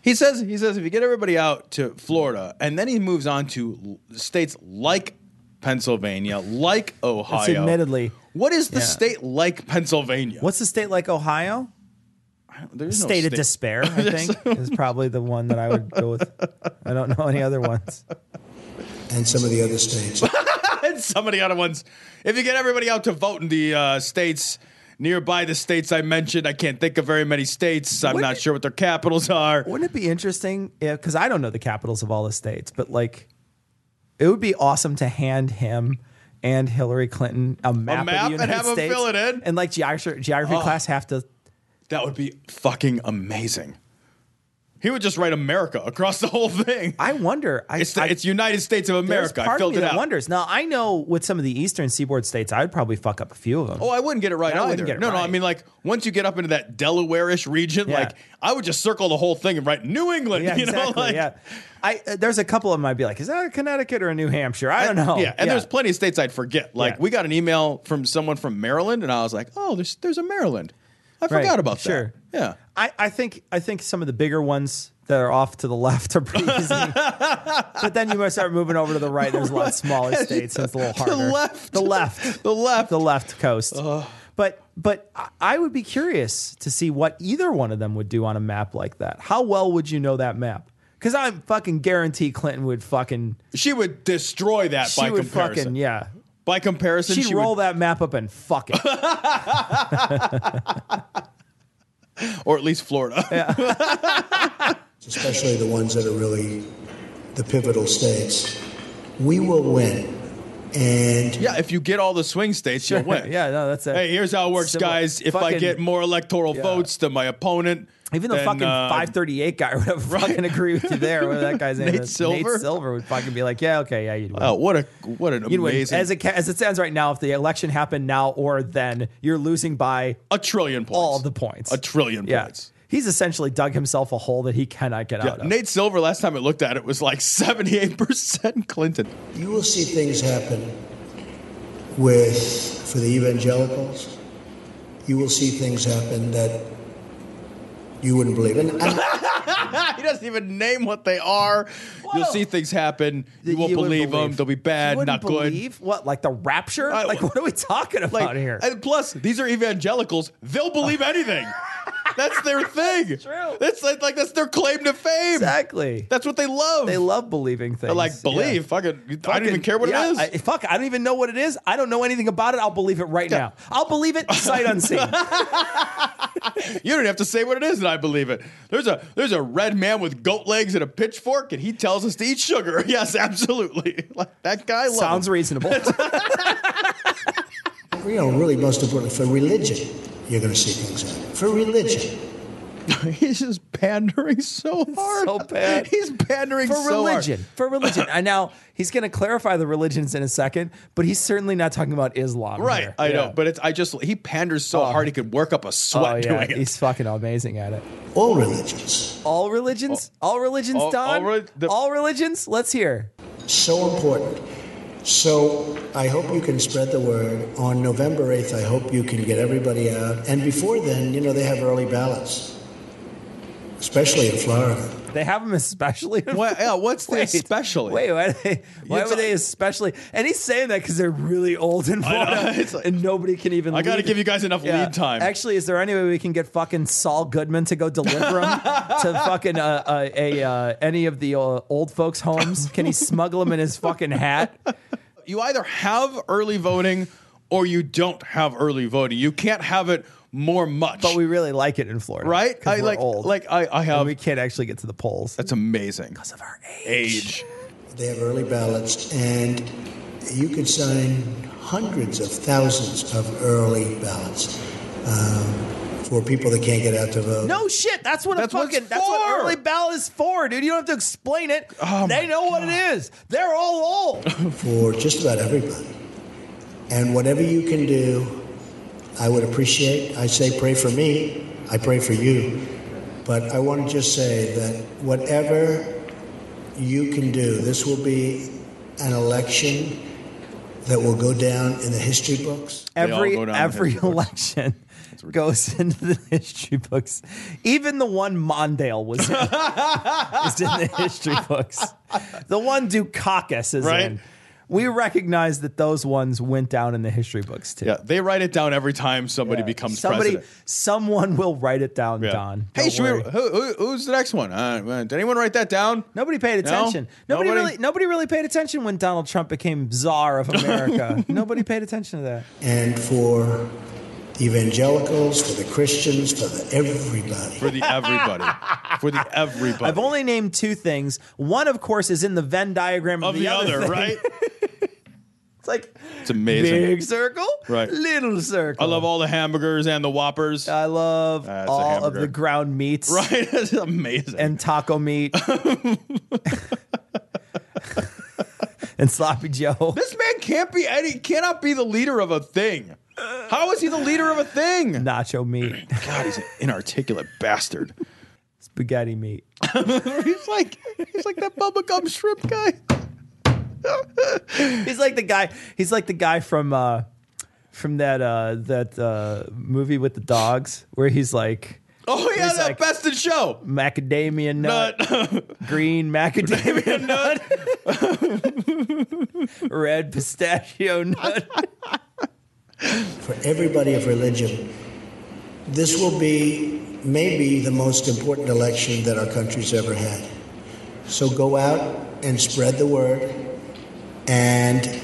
He says he says if you get everybody out to Florida, and then he moves on to states like Pennsylvania, like Ohio. It's admittedly. What is the yeah. state like Pennsylvania? What's the state like Ohio? I don't, there's state no state of despair, I think, is probably the one that I would go with. I don't know any other ones. And some of the other states. And some of the other ones. If you get everybody out to vote in the uh, states nearby, the states I mentioned, I can't think of very many states. I'm wouldn't not it, sure what their capitals are. Wouldn't it be interesting? Because I don't know the capitals of all the states, but like, it would be awesome to hand him and Hillary Clinton a map, a map of the United and have States them fill it in, and like geography, geography oh, class have to. That would be fucking amazing. He would just write America across the whole thing. I wonder. I, it's, the, I, it's United States of America. I filled it out. Wonders. Now, I know with some of the eastern seaboard states, I would probably fuck up a few of them. Oh, I wouldn't get it right either. It no, right. no. I mean, like, once you get up into that Delaware-ish region, yeah. like, I would just circle the whole thing and write New England. Yeah, you exactly, know? Like, yeah. I, uh, there's a couple of them I'd be like, is that a Connecticut or a New Hampshire? I don't I, know. Yeah, and yeah. there's plenty of states I'd forget. Like, yeah. we got an email from someone from Maryland, and I was like, oh, there's, there's a Maryland. I forgot right. about that. Sure. Yeah. I, I think I think some of the bigger ones that are off to the left are pretty easy. But then you must start moving over to the right. There's a lot smaller states. And it's a little harder. The left. The left. The left. The left coast. Uh, but but I would be curious to see what either one of them would do on a map like that. How well would you know that map? Because I fucking guarantee Clinton would fucking... She would destroy that by comparison. She would fucking, yeah. By comparison, she'd she roll would... that map up and fuck it, or at least Florida, yeah. especially the ones that are really the pivotal states. We will win And yeah, if you get all the swing states, you'll win. yeah, no, that's it. Hey, here's how it works, Simil- guys. If fucking, I get more electoral yeah. votes than my opponent, even the then, fucking uh, five thirty-eight guy would have right? fucking agree with you there. Whatever that guy's name Nate is, Silver? Nate Silver would fucking be like, yeah, okay, yeah, you'd win. Oh, what a what an you'd amazing win. As it as it stands right now. If the election happened now or then, you're losing by a trillion points. All the points, a trillion yeah. points. He's essentially dug himself a hole that he cannot get yeah, out of. Nate Silver, last time I looked at it, was like seventy-eight percent Clinton. You will see things happen with, for the evangelicals, you will see things happen that you wouldn't believe in. He doesn't even name what they are. Whoa. You'll see things happen. You, you won't believe, believe them. They'll be bad, you not believe? Good. What, like the rapture? Uh, like, what are we talking about like, here? And plus, these are evangelicals. They'll believe anything. That's their thing. That's true. That's like, like that's their claim to fame. Exactly. That's what they love. They love believing things. They're like, believe. Yeah. Fucking, fucking, I don't even care what yeah, it is. I, fuck, I don't even know what it is. I don't know anything about it. I'll believe it right yeah. now. I'll believe it sight unseen. You don't have to say what it is, and I believe it. There's a there's a red man with goat legs and a pitchfork, and he tells us to eat sugar. Yes, absolutely. Like, that guy loves sounds him. Reasonable. You know, really most important for religion. You're going to see things happen. For religion. He's just pandering so hard. So bad. He's pandering for so religion. Hard. For religion. And now, he's going to clarify the religions in a second, but he's certainly not talking about Islam. Right. Here. I yeah. know. But it's I just he panders so oh. hard he could work up a sweat oh, yeah. doing it. He's fucking amazing at it. All religions. All religions? All, all religions, all, Don? All, re- the- all religions? Let's hear. So important. So I hope you can spread the word. On November eighth, I hope you can get everybody out. And before then, you know, they have early ballots, especially in Florida. They have them especially? What, yeah, what's the wait, especially? Wait, why, they, why were they especially? And he's saying that because they're really old in Florida like, and nobody can even I got to give you guys enough yeah. lead time. Actually, is there any way we can get fucking Saul Goodman to go deliver them to fucking uh, uh, a, uh, any of the uh, old folks' homes? Can he smuggle them in his fucking hat? You either have early voting or you don't have early voting. You can't have it more much, but we really like it in Florida, right? I we're like, old. like I, I have. And we can't actually get to the polls. That's amazing because of our age. age. They have early ballots, and you could sign hundreds of thousands of early ballots um, for people that can't get out to vote. No shit, that's what that's a fucking that's what early ballot is for, dude. You don't have to explain it. Oh they know God. What it is. They're all old for just about everybody, and whatever you can do. I would appreciate, I say pray for me, I pray for you, but I want to just say that whatever you can do, this will be an election that will go down in the history books. Every every election goes into the history books. Even the one Mondale was in, is in the history books. The one Dukakis is right? in. We recognize that those ones went down in the history books, too. Yeah, they write it down every time somebody yeah. becomes somebody, president. Someone will write it down, yeah. Don. Hey, should we, who, who, who's the next one? Uh, did anyone write that down? Nobody paid attention. No? Nobody, nobody really Nobody really paid attention when Donald Trump became czar of America. Nobody paid attention to that. And for the evangelicals, for the Christians, for the everybody. For the everybody. For the everybody. I've only named two things. One, of course, is in the Venn diagram of, of the, the other, other right? Like it's amazing. Big circle, right? Little circle. I love all the hamburgers and the Whoppers. I love uh, all of the ground meats, right? It's amazing. And taco meat and sloppy Joe. This man can't be any, cannot be the leader of a thing. How is he the leader of a thing? Nacho meat. God, he's an inarticulate bastard. Spaghetti meat. he's like he's like that bubblegum shrimp guy. he's like the guy. He's like the guy from uh, from that uh, that uh, movie with the dogs, where he's like, oh yeah, that like, Best in Show, macadamia nut, nut. green macadamia nut, red pistachio nut. For everybody of religion, this will be maybe the most important election that our country's ever had. So go out and spread the word. And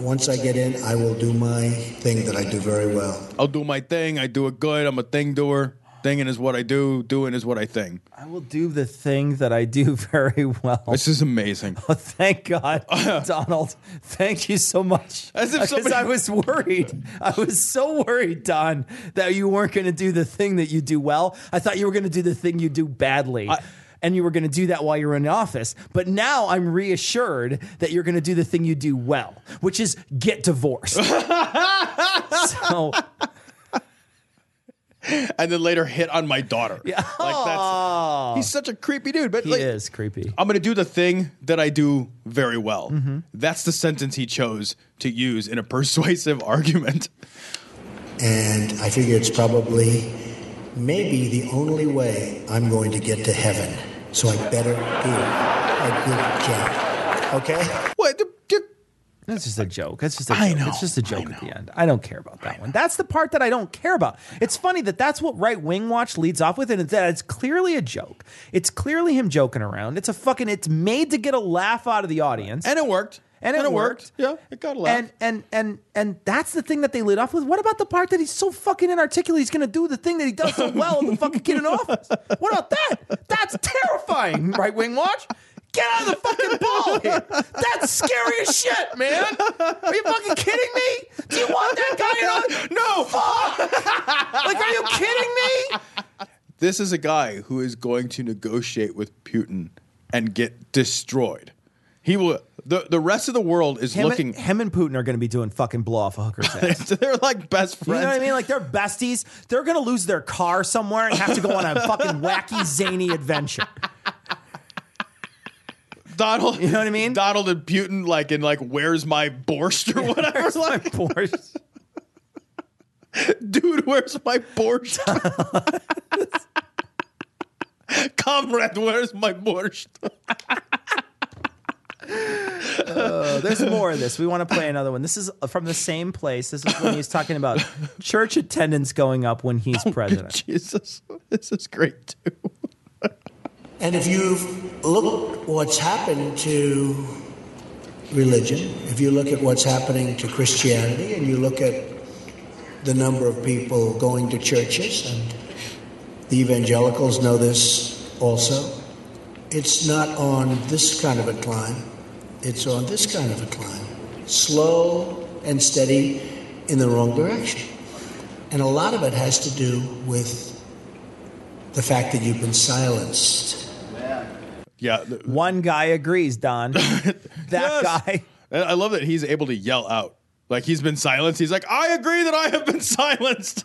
once I get in, I will do my thing that I do very well. I'll do my thing. I do it good. I'm a thing doer. Thinking is what I do. Doing is what I think. I will do the thing that I do very well. This is amazing. Oh, thank God, Donald. Thank you so much. As if somebody... I was worried. I was so worried, Don, that you weren't going to do the thing that you do well. I thought you were going to do the thing you do badly. I... And you were going to do that while you were in the office. But now I'm reassured that you're going to do the thing you do well, which is get divorced. So... And then later hit on my daughter. Yeah. Like that's, he's such a creepy dude. But he like, is creepy. I'm going to do the thing that I do very well. Mm-hmm. That's the sentence he chose to use in a persuasive argument. And I figure it's probably maybe the only way I'm going to get to heaven. So I better do a good job. Okay? What the? That's just a joke. That's just a I joke. Know. It's just a joke at the end. I don't care about that one. That's the part that I don't care about. It's funny that that's what Right Wing Watch leads off with, and it's, it's clearly a joke. It's clearly him joking around. It's a fucking. It's made to get a laugh out of the audience, and it worked. And it, and it worked. worked. Yeah, it got a laugh. And and and and that's the thing that they lead off with. What about the part that he's so fucking inarticulate? He's going to do the thing that he does so well in the fucking kid in office. What about that? That's terrifying. Right Wing Watch. Get out of the fucking ball here. That's scary as shit, man. Are you fucking kidding me? Do you want that guy on? No. Fuck. Like, are you kidding me? This is a guy who is going to negotiate with Putin and get destroyed. He will. The, the rest of the world is him looking... And, him and Putin are going to be doing fucking blow-off hookers. They're like best friends. You know what I mean? Like, they're besties. They're going to lose their car somewhere and have to go on a fucking wacky, zany adventure. Donald, you know what I mean? Donald and Putin, like in like, where's my borscht or yeah, whatever? Where's like. my borscht? Dude, where's my borscht? Comrade, where's my borscht? uh, there's more of this. We want to play another one. This is from the same place. This is when he's talking about church attendance going up when he's oh, president. Jesus, this is great too. And if you look what's happened to religion, if you look at what's happening to Christianity, and you look at the number of people going to churches, and the evangelicals know this also, it's not on this kind of a climb. It's on this kind of a climb. Slow and steady in the wrong direction. And a lot of it has to do with the fact that you've been silenced. Yeah, one guy agrees, Don. That yes. guy. I love that he's able to yell out. Like, he's been silenced. He's like, I agree that I have been silenced.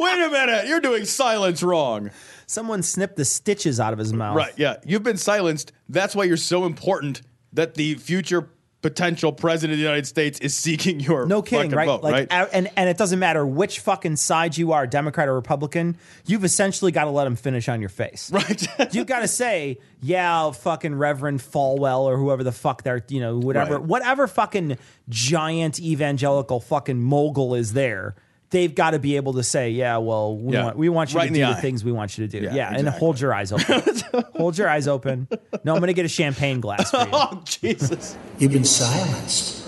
Wait a minute. You're doing silence wrong. Someone snipped the stitches out of his mouth. Right, yeah. You've been silenced. That's why you're so important that the future potential president of the United States is seeking your no kidding, fucking right? vote, like, right? And, and it doesn't matter which fucking side you are, Democrat or Republican, you've essentially got to let him finish on your face. Right. You've got to say, yeah, fucking Reverend Falwell or whoever the fuck they're, you know, whatever, right. whatever fucking giant evangelical fucking mogul is there, they've got to be able to say, yeah, well, we, yeah. Want, we want you right to do the, the things we want you to do. Yeah, yeah exactly. And hold your eyes open. Hold your eyes open. No, I'm going to get a champagne glass for you. Oh, Jesus. You've been silenced.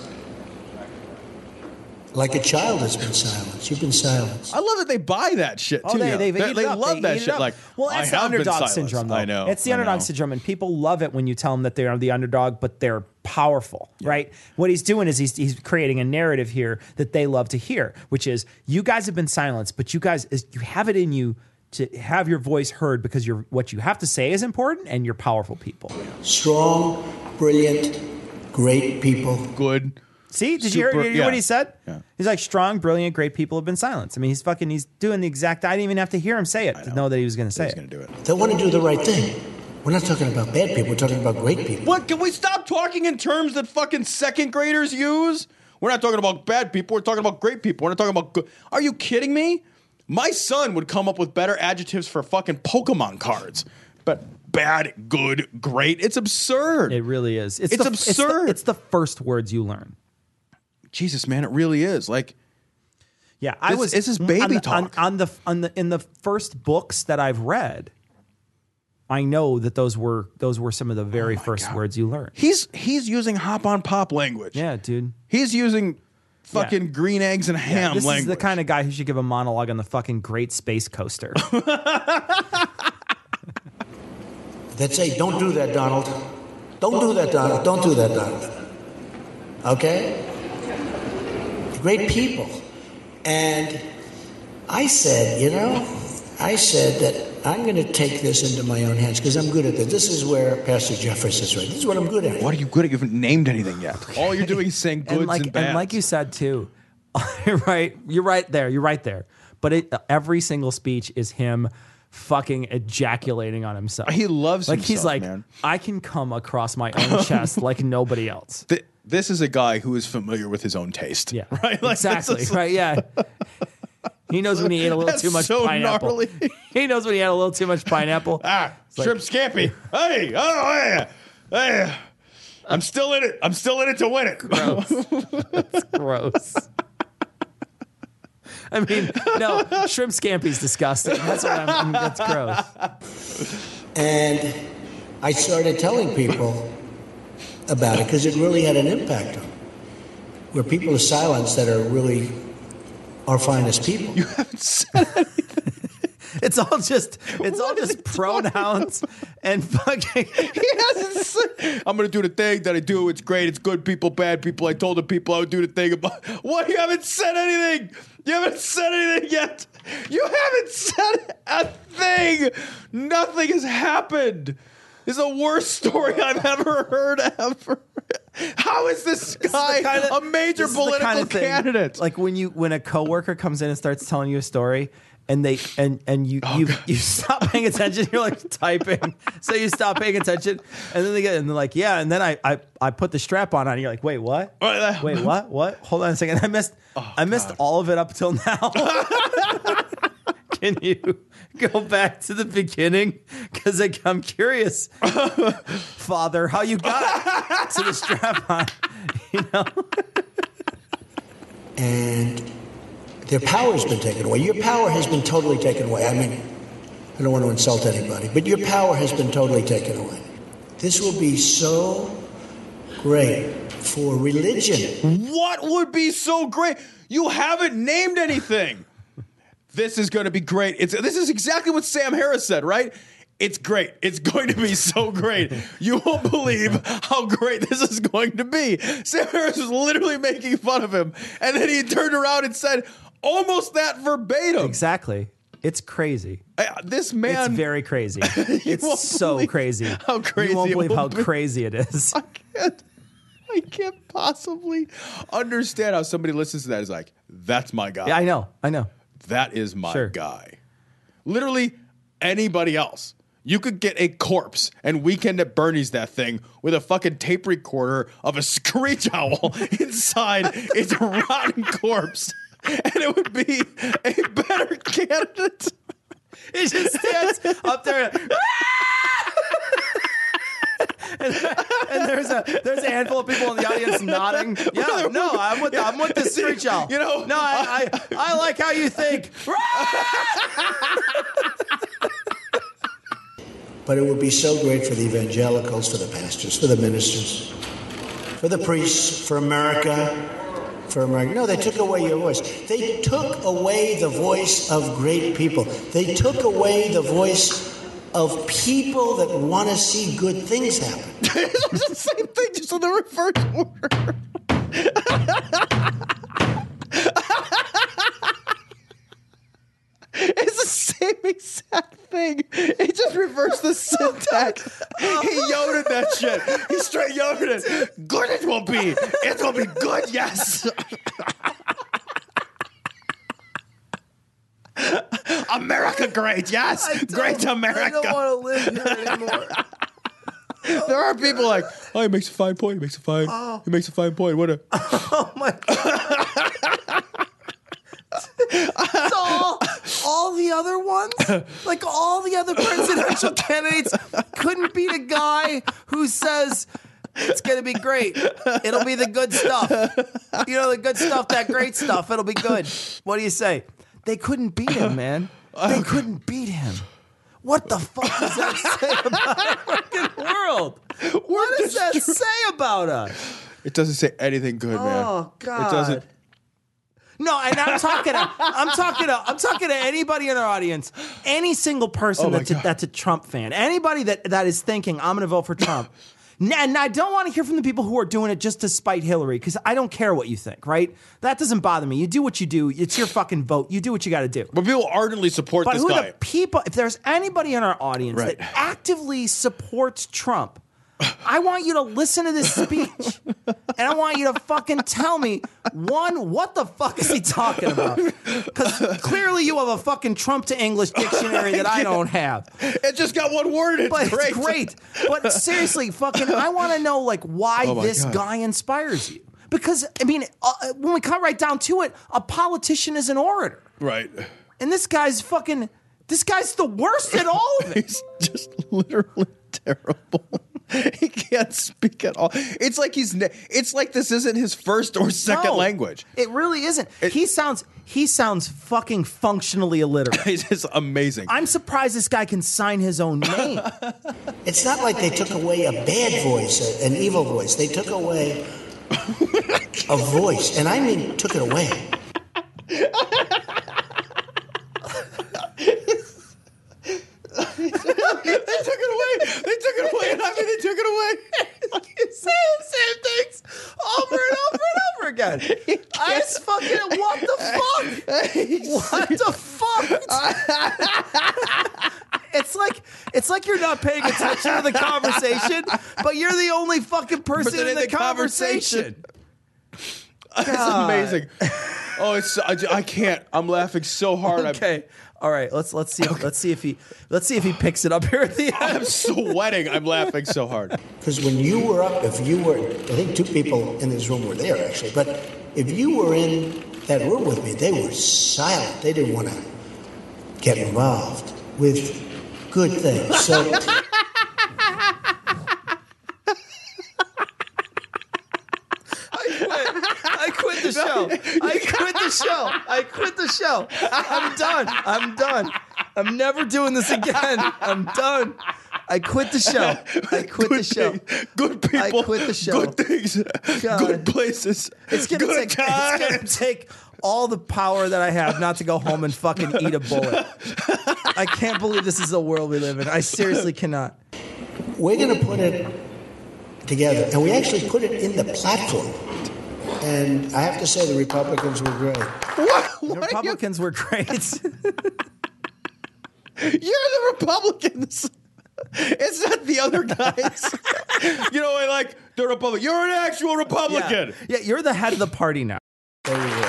Like a child has been silenced. You've been silenced. I love that they buy that shit, too. Oh, they they, they, they love they that shit. Like, well, it's the underdog syndrome, though. I know. It's the I underdog know. syndrome, and people love it when you tell them that they're the underdog, but they're powerful, yeah. right? What he's doing is he's, he's creating a narrative here that they love to hear, which is, you guys have been silenced, but you guys, you have it in you to have your voice heard because you're, what you have to say is important, and you're powerful people. Strong, brilliant, great people. Good. See, did Super, you hear, you hear yeah. what he said? Yeah. He's like, strong, brilliant, great people have been silenced. I mean, he's fucking, he's doing the exact, I didn't even have to hear him say it I to know, know that he was going to say it. Do it. They want to do the right thing. We're not talking about bad people, we're talking about great people. What, can we stop talking in terms that fucking second graders use? We're not talking about bad people, we're talking about great people. We're not talking about good. Are you kidding me? My son would come up with better adjectives for fucking Pokemon cards. But... bad, good, great. It's absurd. It really is. It's, it's the, absurd. It's the, it's the first words you learn. Jesus, man, it really is. Like, yeah, this, I was. This is baby on the, talk. On, on the on the in the first books that I've read, I know that those were those were some of the very oh first God. words you learned. He's he's using hop on pop language. Yeah, dude. He's using fucking yeah. green eggs and ham yeah, this language. This is the kind of guy who should give a monologue on the fucking Great Space Coaster. They'd say, don't do that, Donald. Don't do that, Donald. Don't do that, Donald. Okay? Great people. And I said, you know, I said that I'm going to take this into my own hands because I'm good at this. This is where Pastor Jeffress is right. This is what I'm good at. What are you good at? You haven't named anything yet. All you're doing is saying goods and, like, and bads. And like you said, too, right? You're right there. You're right there. But it, every single speech is him fucking ejaculating on himself. He loves like himself, he's like, man. I can come across my own chest like nobody else. The, this is a guy who is familiar with his own taste. Yeah. Right? Like, exactly. Is, right, yeah. He knows when he ate a little too much so pineapple. Gnarly. He knows when he had a little too much pineapple. Ah, it's shrimp like, scampi. Hey, oh, yeah. Hey. I'm still in it. I'm still in it to win it. Gross. That's gross. I mean, no, shrimp scampi's disgusting. That's what I'm, I mean, that's gross. And I started telling people about it because it really had an impact on them. Where people are silenced that are really our finest people. You haven't said anything. It's all just it's what all just pronouns and fucking. He hasn't said, I'm gonna do the thing that I do. It's great. It's good people, bad people. I told the people I would do the thing about. What? You haven't said anything. You haven't said anything yet. You haven't said a thing. Nothing has happened. This is the worst story I've ever heard ever. How is this guy this is of, a major political kind of candidate? Thing, like when you when a coworker comes in and starts telling you a story. And they and and you oh, you God. you stop paying attention. You're like typing, so you stop paying attention. And then they get and they're like, yeah. And then I I, I put the strap on, and you're like, wait, what? Wait, what? What? Hold on a second. I missed oh, I missed God. all of it up till now. Can you go back to the beginning? Because I'm curious, Father, how you got to the strap on? You know. And their power has been taken away. Your power has been totally taken away. I mean, I don't want to insult anybody, but your power has been totally taken away. This will be so great for religion. What would be so great? You haven't named anything. This is going to be great. It's, this is exactly what Sam Harris said, right? It's great. It's going to be so great. You won't believe how great this is going to be. Sam Harris was literally making fun of him. And then he turned around and said, almost that verbatim. Exactly. It's crazy. I, this man. It's very crazy. It's so crazy. How crazy. You won't believe how be. crazy it is. I can't, I can't possibly understand how somebody listens to that is like, that's my guy. Yeah, I know. I know. That is my sure. guy. Literally anybody else. You could get a corpse and Weekend at Bernie's that thing with a fucking tape recorder of a screech owl inside its rotten corpse. And it would be a better candidate. It just stands up there. And, and there's a there's a handful of people in the audience nodding. Yeah, no, I'm with the, I'm with the screech owl. You know, no, I I, I like how you think. But it would be so great for the evangelicals, for the pastors, for the ministers, for the priests, for America. For America. No, they took away your voice. They took away the voice of great people. They took away the voice of people that want to see good things happen. It's the same thing, just in the reverse order. It's the same exact thing. It just reversed the syntax. He yodeling that shit. He straight yodeling it. Good it will be. It will be good, yes. America great, yes. Great America. I don't want to live here anymore. There are people like, oh, he makes a fine point. He makes a fine. Oh. He makes a fine point. What a. Oh, my God. So all, all the other ones, like all the other presidential candidates, couldn't beat a guy who says it's going to be great. It'll be the good stuff. You know, the good stuff, that great stuff. It'll be good. What do you say? They couldn't beat him, man. They couldn't beat him. What the fuck does that say about our fucking world? What does that say about us? It doesn't say anything good, man. Oh, God. It doesn't. No, and I'm talking to, I'm talking to, I'm talking to anybody in our audience, any single person oh that's, a, that's a Trump fan, anybody that, that is thinking, I'm going to vote for Trump. And I don't want to hear from the people who are doing it just to spite Hillary, because I don't care what you think, right? That doesn't bother me. You do what you do. It's your fucking vote. You do what you got to do. But people ardently support but this who guy. But the people, if there's anybody in our audience right. that actively supports Trump, I want you to listen to this speech, and I want you to fucking tell me, one, what the fuck is he talking about? Because clearly you have a fucking Trump to English dictionary that I don't have. It just got one word. It's but great. It's great. But seriously, fucking, I want to know, like, why oh this God. guy inspires you. Because, I mean, uh, when we come right down to it, a politician is an orator. Right. And this guy's fucking, this guy's the worst at all of it. He's just literally terrible. He can't speak at all. It's like he's. It's like this isn't his first or second no, language. It really isn't. It, he sounds. He sounds fucking functionally illiterate. He's just amazing. I'm surprised this guy can sign his own name. It's not like they took away a bad voice, an evil voice. They took away a voice, and I mean took it away. They took it away. They took it away. And I mean, they took it away. It's the same things over and over and over again. I just fucking, what the fuck? What the fuck? It's like it's like you're not paying attention to the conversation, but you're the only fucking person in, in the, the conversation. conversation. That's amazing. Oh, it's I, I can't. I'm laughing so hard. Okay. I'm, All right, let's let's see okay. let's see if he let's see if he picks it up here at the end. I'm sweating. I'm laughing so hard. Because when you were up, if you were, I think two people in this room were there actually. But if you were in that room with me, they were silent. They didn't want to get involved with good things. So. I quit the show. I quit the show. I quit the show. I'm done. I'm done. I'm never doing this again. I'm done. I quit the show. I quit good the show. Things. Good people. I quit the show. Good things. God. Good places. It's gonna good take. Times. It's gonna take all the power that I have not to go home and fucking eat a bullet. I can't believe this is the world we live in. I seriously cannot. We're gonna put it together, and we actually put it in the platform. And I have to say, the Republicans were great. What? The what Republicans were great. You're the Republicans. It's not the other guys. You know, I like the Republic. You're an actual Republican. Yeah. yeah, you're the head of the party now. There you go.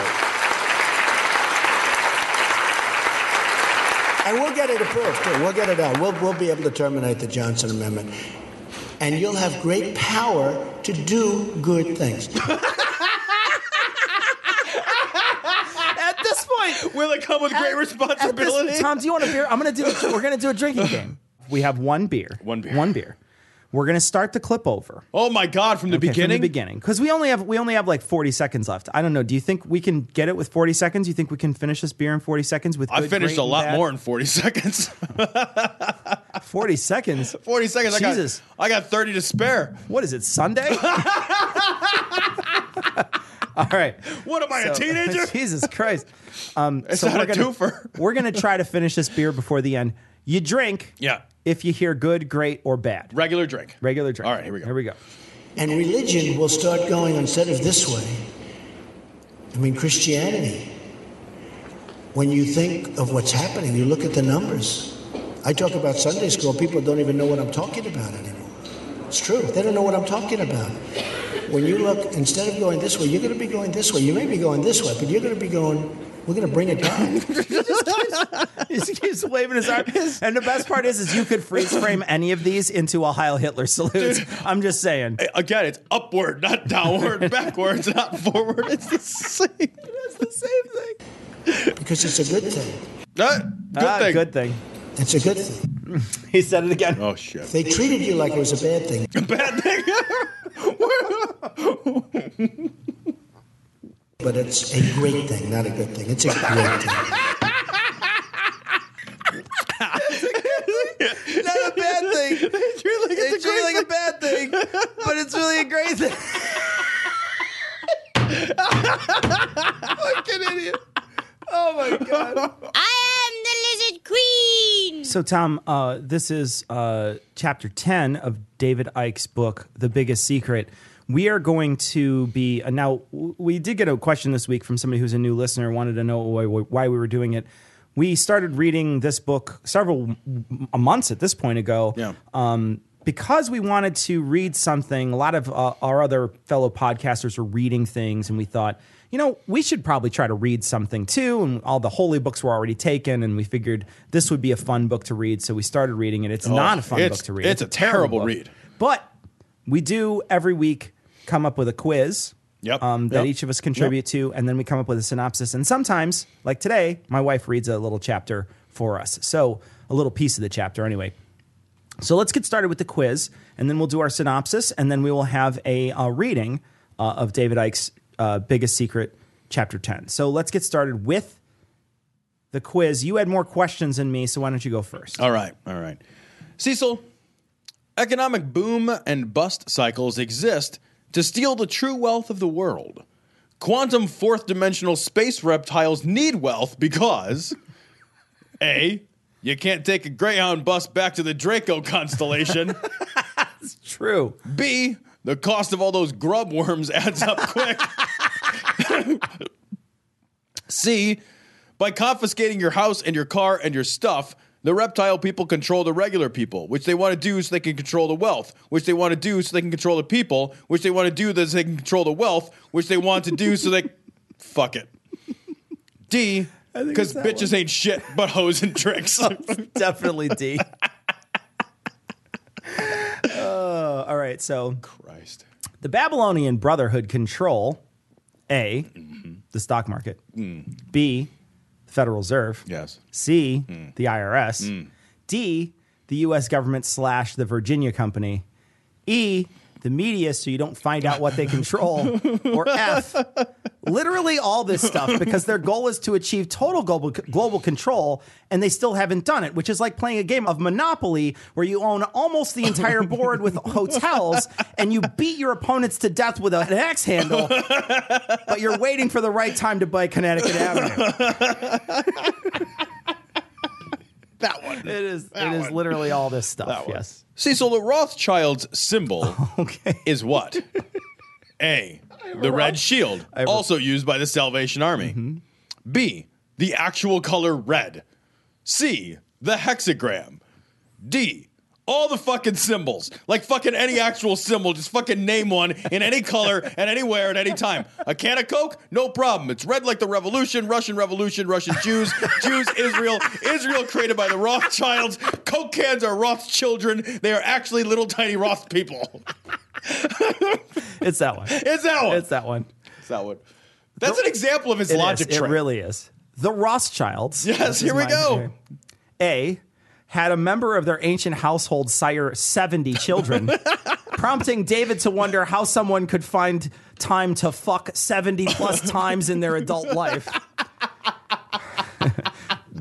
And we'll get it approved, too. We'll get it out. We'll, we'll be able to terminate the Johnson Amendment. And you'll have great power to do good things. At this point, will it come with at, great responsibility? This, Tom, do you want a beer? I'm gonna do. A, we're gonna do a drinking game. We have one beer. One beer. One beer. We're gonna start the clip over. Oh my God! From the okay, beginning. From the beginning, because we only have we only have like forty seconds left. I don't know. Do you think we can get it with forty seconds? You think we can finish this beer in forty seconds? With good, I finished a lot bad? more in forty seconds. forty seconds. Forty seconds. Jesus, I got, I got thirty to spare. What is it? Sunday. All right. What am I, so, a teenager? Jesus Christ. Um, it's so not we're a gonna, twofer. We're going to try to finish this beer before the end. You drink yeah. if you hear good, great, or bad. Regular drink. Regular drink. All right, here we go. Here we go. And religion will start going instead of this way. I mean, Christianity. When you think of what's happening, you look at the numbers. I talk about Sunday school. People don't even know what I'm talking about anymore. It's true. They don't know what I'm talking about. When you look, instead of going this way, you're going to be going this way. You may be going this way, but you're going to be going, we're going to bring it down. he, just keeps, he just keeps waving his arm. And the best part is, is you could freeze frame any of these into a Heil Hitler salute. Dude, I'm just saying. Again, it's upward, not downward, backwards, not forward. It's the same. It's the same thing. Because it's a good thing. Uh, good ah, thing. Good thing. It's a good thing. He said it again. Oh, shit. They treated you like it was a bad thing. A bad thing? But it's a great thing, not a good thing. It's a great thing. It's a good thing. Not a bad thing. They treat like it's a, great like a bad thing, but it's really a great thing. Fucking idiot. my God. I am the lizard queen. So, Tom, uh, this is uh, chapter ten of David Icke's book, The Biggest Secret. We are going to be uh, now. We did get a question this week from somebody who's a new listener, wanted to know why, why we were doing it. We started reading this book several months at this point ago, yeah. um, because we wanted to read something. A lot of uh, our other fellow podcasters were reading things, and we thought, you know, we should probably try to read something too. And all the holy books were already taken, and we figured this would be a fun book to read. So we started reading it. It's oh, not a fun book to read. It's, it's a terrible, terrible read. But we do every week come up with a quiz yep, um, that yep, each of us contribute yep. to, and then we come up with a synopsis. And sometimes, like today, my wife reads a little chapter for us. So a little piece of the chapter anyway. So let's get started with the quiz, and then we'll do our synopsis, and then we will have a uh, reading uh, of David Icke's uh, Biggest Secret, Chapter ten. So let's get started with the quiz. You had more questions than me, so why don't you go first? All right, all right. Cecil, economic boom and bust cycles exist to steal the true wealth of the world. Quantum fourth-dimensional space reptiles need wealth because A, you can't take a Greyhound bus back to the Draco constellation. That's true. B, the cost of all those grub worms adds up quick. C, by confiscating your house and your car and your stuff, the reptile people control the regular people, which they want to do so they can control the wealth, which they want to do so they can control the people, which they want to do so they can control the wealth, which they want to do so they... Fuck it. D, because bitches one. ain't shit but hoes and tricks. Oh, definitely D. uh, all right, so... Christ. The Babylonian Brotherhood control, A, mm-hmm. the stock market, mm. B, Federal Reserve. Yes. C, mm. the I R S. Mm. D, the U S government slash the Virginia Company. E, the media, so you don't find out what they control. Or F, literally all this stuff, because their goal is to achieve total global, global control, and they still haven't done it, which is like playing a game of Monopoly where you own almost the entire board with hotels, and you beat your opponents to death with an axe handle, but you're waiting for the right time to buy Connecticut Avenue. That one. It is. That it one. is literally all this stuff. Yes. Cecil, the Rothschild's symbol okay. is what? A, the red Roth- shield, also used by the Salvation Army. Mm-hmm. B, the actual color red. C, the hexagram. D, all the fucking symbols. Like fucking any actual symbol. Just fucking name one in any color and anywhere at any time. A can of Coke? No problem. It's red like the revolution, Russian revolution, Russian Jews, Jews, Israel. Israel created by the Rothschilds. Coke cans are Roth children. They are actually little tiny Roth people. It's that one. It's that one. It's that one. It's that one. That's the, an example of his it logic is. trick. It really is. The Rothschilds. Yes, here we go. Theory. A, had a member of their ancient household sire seventy children, prompting David to wonder how someone could find time to fuck seventy-plus times in their adult life.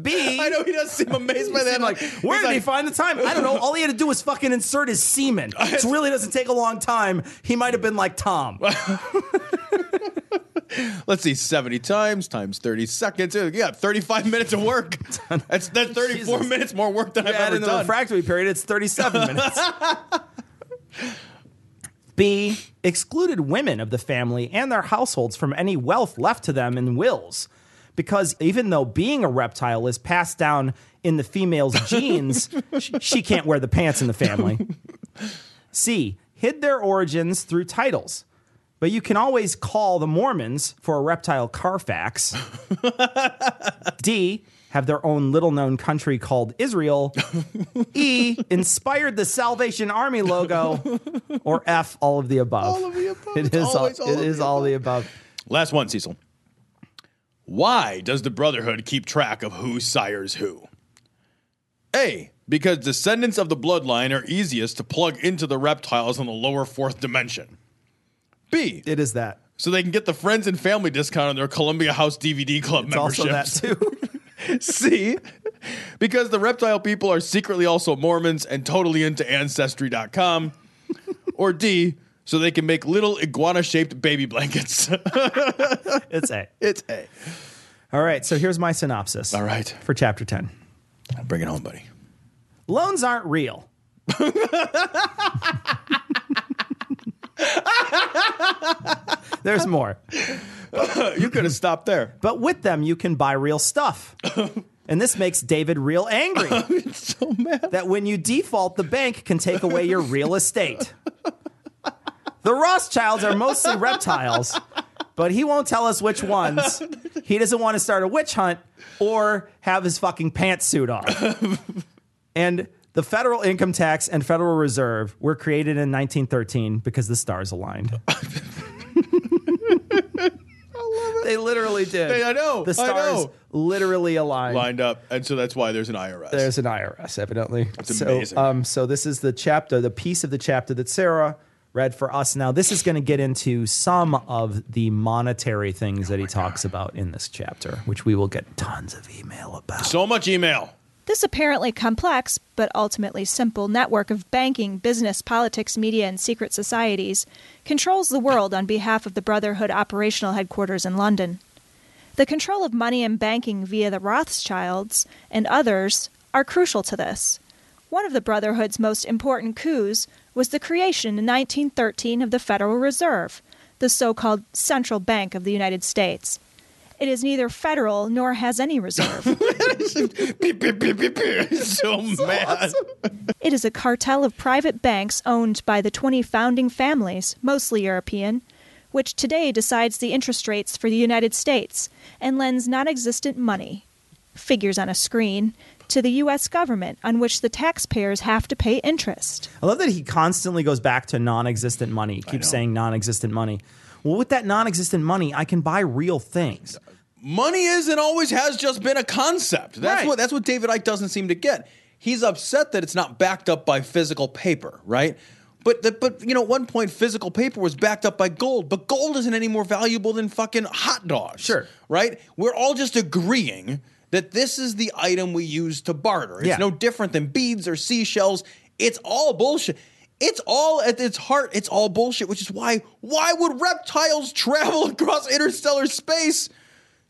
B... I know, he does seem amazed by that. Like, where did like, he find the time? I don't know. All he had to do was fucking insert his semen. It really doesn't take a long time. He might have been like Tom. Let's see, seventy times times thirty seconds. You got thirty-five minutes of work. That's that's thirty-four Jesus. minutes more work than yeah, I've ever in done. In the refractory period, it's thirty-seven minutes. B, excluded women of the family and their households from any wealth left to them in wills, because even though being a reptile is passed down in the female's genes, she, she can't wear the pants in the family. C, hid their origins through titles. But you can always call the Mormons for a reptile Carfax. D, have their own little-known country called Israel. E, inspired the Salvation Army logo. Or F, all of the above. All of the above. It is, all, it all, is all the above. Last one, Cecil. Why does the Brotherhood keep track of who sires who? A, because descendants of the bloodline are easiest to plug into the reptiles in the lower fourth dimension. B, it is that. So they can get the friends and family discount on their Columbia House D V D Club it's memberships. Also that too. C, because the reptile people are secretly also Mormons and totally into Ancestry dot com. Or D, so they can make little iguana-shaped baby blankets. It's A. It's A. All right, so here's my synopsis. All right. For chapter ten. Bring it home, buddy. Loans aren't real. There's more. You could have stopped there. But with them, you can buy real stuff. And this makes David real angry. I'm so mad. That when you default, the bank can take away your real estate. The Rothschilds are mostly reptiles, but he won't tell us which ones. He doesn't want to start a witch hunt or have his fucking pantsuit on. And the federal income tax and Federal Reserve were created in nineteen thirteen because the stars aligned. They literally did. Hey, I know. The stars I know. literally aligned. Lined up. And so that's why there's an I R S. There's an I R S, evidently. That's so amazing. Um, so this is the chapter, the piece of the chapter that Sarah read for us. Now, this is going to get into some of the monetary things oh that he talks God. about in this chapter, which we will get tons of email about. So much email. This apparently complex, but ultimately simple network of banking, business, politics, media, and secret societies controls the world on behalf of the Brotherhood operational headquarters in London. The control of money and banking via the Rothschilds and others are crucial to this. One of the Brotherhood's most important coups was the creation in nineteen thirteen of the Federal Reserve, the so-called Central Bank of the United States. It is neither federal nor has any reserve. beep, beep, beep, beep, beep. So, so mad. Awesome. It is a cartel of private banks owned by the twenty founding families, mostly European, which today decides the interest rates for the United States and lends non-existent money, figures on a screen, to the U S government on which the taxpayers have to pay interest. I love that he constantly goes back to non-existent money. He keeps saying non-existent money. Well, with that non-existent money, I can buy real things. Money is and always has just been a concept. That's right. what that's what David Icke doesn't seem to get. He's upset that it's not backed up by physical paper, right? But the, but you know, at one point physical paper was backed up by gold, but gold isn't any more valuable than fucking hot dogs. Sure, right? We're all just agreeing that this is the item we use to barter. It's yeah. no different than beads or seashells. It's all bullshit. It's all, at its heart, it's all bullshit, which is why, why would reptiles travel across interstellar space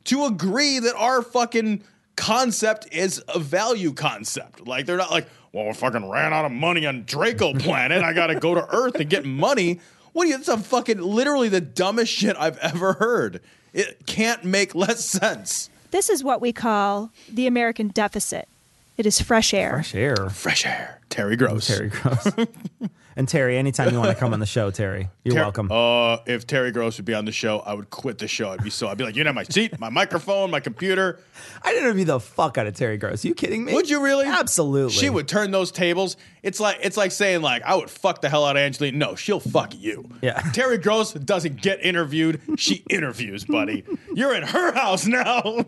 to agree that our fucking concept is a value concept? Like, they're not like, well, I fucking ran out of money on Draco Planet. I got to go to Earth and get money. What do you, that's a fucking, literally the dumbest shit I've ever heard. It can't make less sense. This is what we call the American deficit. It is fresh air. Fresh air. Fresh air. Terry Gross. Terry Gross. And Terry, anytime you want to come on the show, Terry, you're Ter- welcome. Uh, if Terry Gross would be on the show, I would quit the show. I'd be so. I'd be like, you know, my seat, my microphone, my computer. I'd interview the fuck out of Terry Gross. Are you kidding me? Would you really? Absolutely. She would turn those tables. It's like it's like saying like I would fuck the hell out of Angelina. No, she'll fuck you. Yeah. Terry Gross doesn't get interviewed. She interviews, buddy. You're in her house now.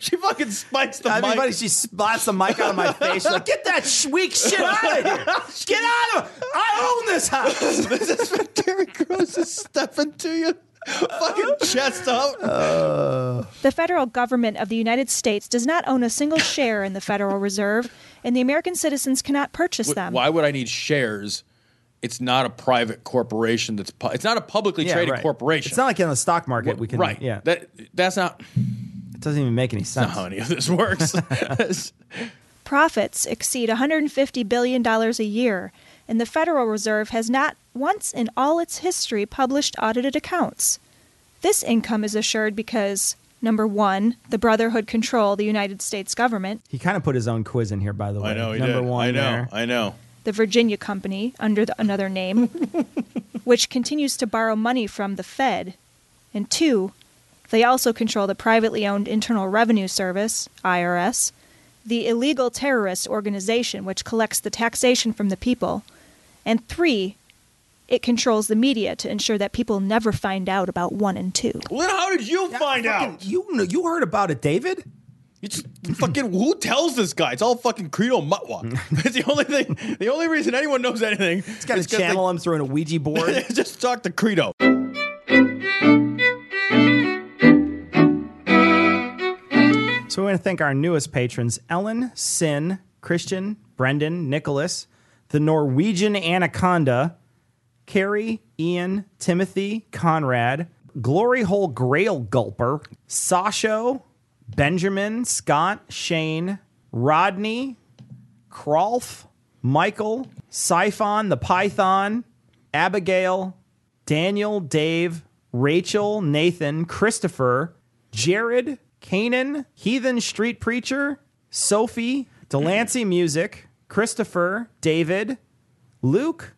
She fucking spikes the I mic. Mean, buddy, she spots the mic out of my face. She's like, get that sh- weak shit out of here. Get out of it. I own this house. This is for Terry Gross is stepping to you. Fucking chest out. Uh. The federal government of the United States does not own a single share in the Federal Reserve, and the American citizens cannot purchase w- them. Why would I need shares? It's not a private corporation. That's pu- It's not a publicly yeah, traded right. corporation. It's not like in the stock market. Well, we can right. Yeah. That that's not. It doesn't even make any sense. That's not how any of this works. Profits exceed one hundred fifty billion dollars a year, and the Federal Reserve has not once in all its history published audited accounts. This income is assured because, number one, the Brotherhood control the United States government. He kind of put his own quiz in here, by the way. I know, he number did. One I know, there. I know. The Virginia Company, under the, another name, which continues to borrow money from the Fed. And two, they also control the privately owned Internal Revenue Service, I R S, the illegal terrorist organization which collects the taxation from the people, and three, it controls the media to ensure that people never find out about one and two. Well, then how did you yeah, find fucking, out? You you heard about it, David. It's fucking who tells this guy? It's all fucking Credo Mutwa. It's the only thing. The only reason anyone knows anything. It's got to channel him through a Ouija board. Just talk to Credo. So we want to thank our newest patrons, Ellen, Sin, Christian, Brendan, Nicholas, the Norwegian Anaconda, Carrie, Ian, Timothy, Conrad, Glory Hole Grail Gulper, Sasho, Benjamin, Scott, Shane, Rodney, Krolf, Michael, Siphon, the Python, Abigail, Daniel, Dave, Rachel, Nathan, Christopher, Jared, Kanan, Heathen Street Preacher, Sophie, Delancey Music, Christopher, David, Luke,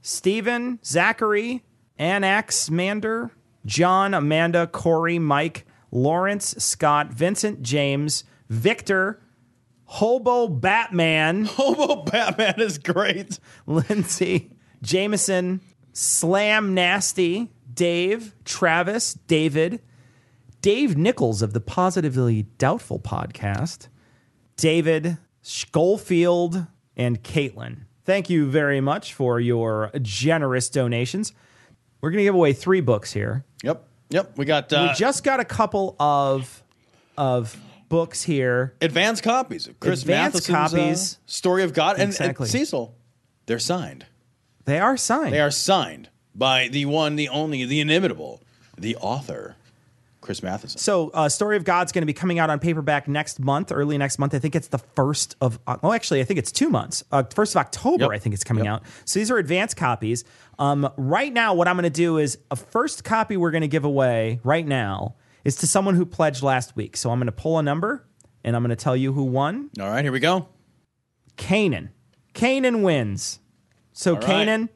Stephen, Zachary, Anaxmander, John, Amanda, Corey, Mike, Lawrence, Scott, Vincent, James, Victor, Hobo Batman. Hobo Batman is great. Lindsay, Jameson, Slam Nasty, Dave, Travis, David, Dave Nichols of the Positively Doubtful podcast, David, Schofield, and Caitlin. Thank you very much for your generous donations. We're going to give away three books here. Yep. Yep. We got. Uh, we just got a couple of of books here. Advanced copies of Chris Advanced Matheson's copies. Uh, Story of God. Exactly. And, and Cecil, they're signed. They are signed. They are signed by the one, the only, the inimitable, the author, Chris Matheson. So uh, Story of God's going to be coming out on paperback next month, early next month. I think it's the first of, well, actually, I think it's two months. Uh, first of October, yep. I think it's coming yep. out. So these are advanced copies. Um, right now, what I'm going to do is a first copy we're going to give away right now is to someone who pledged last week. So I'm going to pull a number, and I'm going to tell you who won. All right, here we go. Kanan. Kanan wins. So, right. Kanan,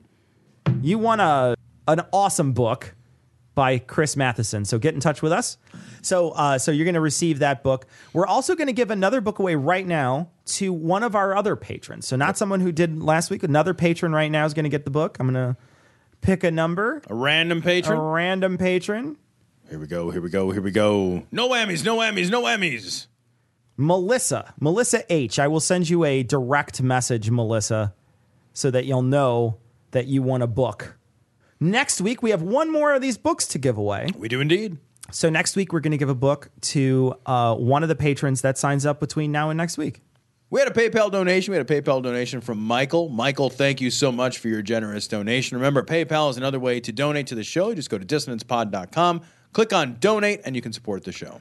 you won a, an awesome book by Chris Matheson. So get in touch with us. So uh, so you're going to receive that book. We're also going to give another book away right now to one of our other patrons. So not someone who did last week. Another patron right now is going to get the book. I'm going to pick a number. A random patron? A random patron. Here we go, here we go, here we go. No whammies, no whammies, no whammies. Melissa. Melissa H. I will send you a direct message, Melissa, so that you'll know that you want a book. Next week, we have one more of these books to give away. We do indeed. So next week, we're going to give a book to uh, one of the patrons that signs up between now and next week. We had a PayPal donation. We had a PayPal donation from Michael. Michael, thank you so much for your generous donation. Remember, PayPal is another way to donate to the show. You just go to dissonance pod dot com, click on donate, and you can support the show.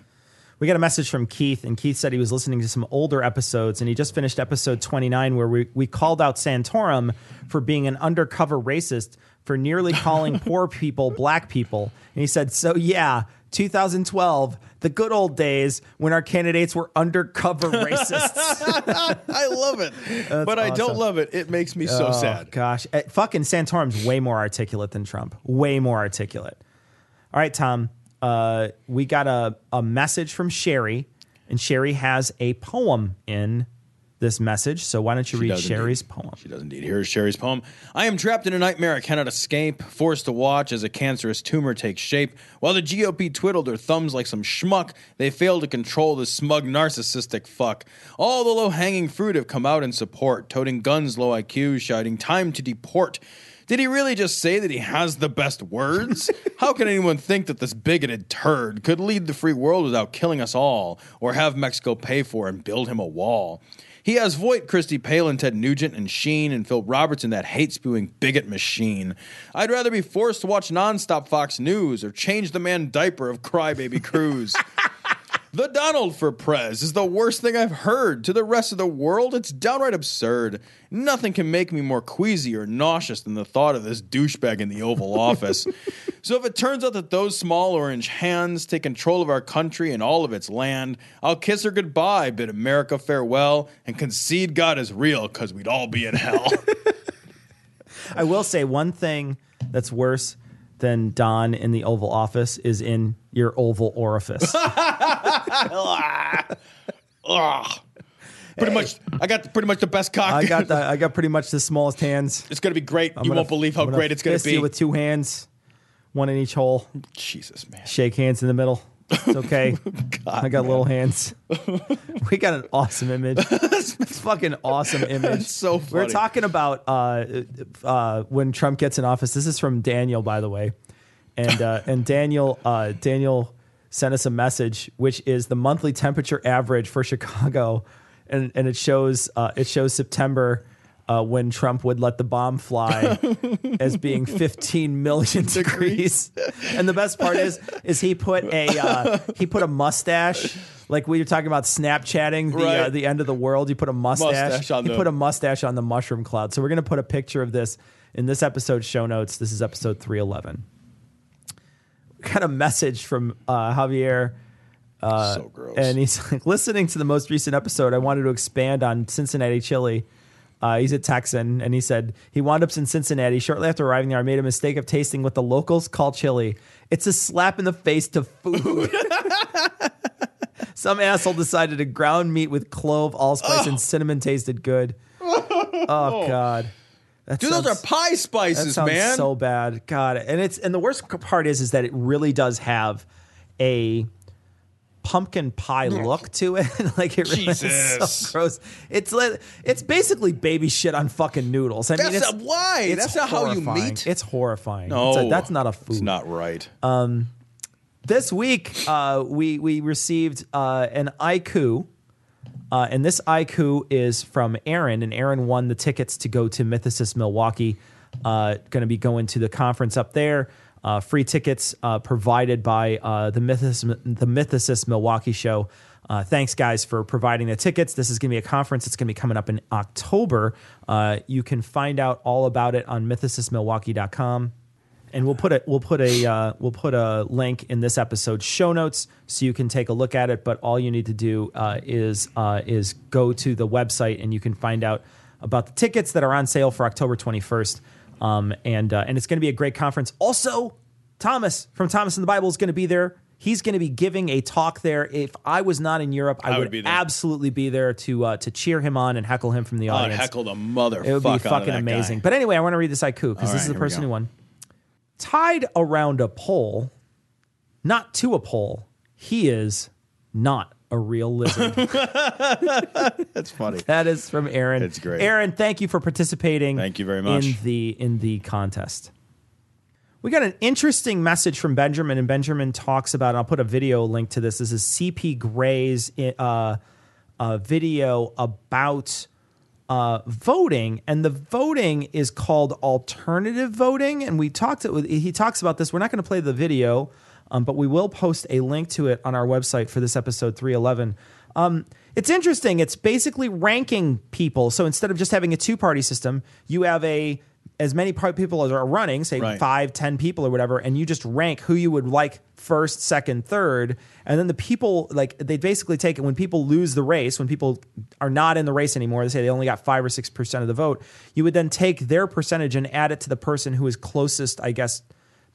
We got a message from Keith, and Keith said he was listening to some older episodes, and he just finished episode twenty-nine, where we, we called out Santorum for being an undercover racist for nearly calling poor people black people. And he said, so yeah, two thousand twelve, the good old days when our candidates were undercover racists. I love it. That's but awesome. I don't love it. It makes me so oh, sad. Gosh, uh, fucking Santorum's way more articulate than Trump. Way more articulate. All right, Tom. Uh, we got a, a message from Sherry, and Sherry has a poem in this message. So why don't you read Sherry's poem? She does indeed. Here's Sherry's poem. I am trapped in a nightmare I cannot escape, forced to watch as a cancerous tumor takes shape. While the G O P twiddled their thumbs like some schmuck, they failed to control the smug narcissistic fuck. All the low-hanging fruit have come out in support, toting guns, low I Qs, shouting, time to deport. Did he really just say that he has the best words? How can anyone think that this bigoted turd could lead the free world without killing us all, or have Mexico pay for and build him a wall? He has Voight, Christie, Palin, Ted Nugent, and Sheen, and Phil Roberts in that hate-spewing bigot machine. I'd rather be forced to watch nonstop Fox News or change the man diaper of Crybaby Cruz. The Donald for Prez is the worst thing I've heard. To the rest of the world, it's downright absurd. Nothing can make me more queasy or nauseous than the thought of this douchebag in the Oval Office. So if it turns out that those small orange hands take control of our country and all of its land, I'll kiss her goodbye, bid America farewell, and concede God is real, because we'd all be in hell. I will say one thing that's worse than Don in the Oval Office is in your oval orifice. Pretty hey. much, I got pretty much the best cock. I got the, I got pretty much the smallest hands. It's gonna be great. I'm you gonna, won't believe how I'm great it's gonna fist be. You with two hands, one in each hole. Jesus, man. Shake hands in the middle. It's okay. God, I got man. little hands. We got an awesome image. It's a fucking awesome image. That's so funny. We're talking about uh, uh, when Trump gets in office. This is from Daniel, by the way, and uh, and Daniel uh, Daniel sent us a message, which is the monthly temperature average for Chicago, and and it shows uh, it shows September uh, when Trump would let the bomb fly as being fifteen million degrees. And the best part is, is he put a uh, he put a mustache. Like we were talking about Snapchatting the right. uh, the end of the world. You put a mustache. mustache on he the- put a mustache on the mushroom cloud. So we're going to put a picture of this in this episode's show notes. This is episode three eleven. Got a message from uh, Javier. Uh, so gross. And he's like, listening to the most recent episode, I wanted to expand on Cincinnati chili. Uh, he's a Texan, and he said he wound up in Cincinnati. Shortly after arriving there, I made a mistake of tasting what the locals call chili. It's a slap in the face to food. Some asshole decided to ground meat with clove, allspice, oh. and cinnamon tasted good. Oh, God. That Dude, sounds, those are pie spices, that sounds man. So bad, God. And it's and the worst part is, is that it really does have a pumpkin pie look to it. Like it really Jesus. is so gross. It's like, it's basically baby shit on fucking noodles. I that's mean, it's, a, why? It's that's horrifying. Not how you meet. It's horrifying. No, it's a, that's not a food. It's not right. Um, this week uh, we we received uh, an haiku. Uh, and this haiku is from Aaron, and Aaron won the tickets to go to Mythicist Milwaukee. Uh, going to be going to the conference up there. Uh, free tickets uh, provided by uh, the Mythicist, the Mythicist Milwaukee show. Uh, thanks, guys, for providing the tickets. This is going to be a conference. It's going to be coming up in October. Uh, you can find out all about it on mythicist milwaukee dot com. And we'll put a we'll put a uh, we'll put a link in this episode's show notes so you can take a look at it. But all you need to do uh, is uh, is go to the website and you can find out about the tickets that are on sale for October twenty-first. Um, and uh, and it's going to be a great conference. Also, Thomas from Thomas and the Bible is going to be there. He's going to be giving a talk there. If I was not in Europe, I, I would, would be absolutely be there to uh, to cheer him on and heckle him from the audience. I'd heckle the motherfucker. It would be fucking amazing. Guy. But anyway, I want to read this haiku because this right, is the person who won. Tied around a pole, not to a pole, he is not a real lizard. That's funny. That is from Aaron. That's great. Aaron, thank you for participating. Thank you very much. In the, in the contest. We got an interesting message from Benjamin, and Benjamin talks about, and I'll put a video link to this. This is C P Gray's uh, uh, video about... Uh, voting, and the voting is called alternative voting, and we talked it with, he talks about this. We're not going to play the video, um, but we will post a link to it on our website for this episode three eleven. Um, it's interesting. It's basically ranking people. So instead of just having a two-party system, you have a as many people as are running, say right. five, ten people or whatever, and you just rank who you would like first, second, third, and then the people, like, they basically take it when people lose the race, when people are not in the race anymore, they say they only got five or six percent of the vote, you would then take their percentage and add it to the person who is closest, I guess,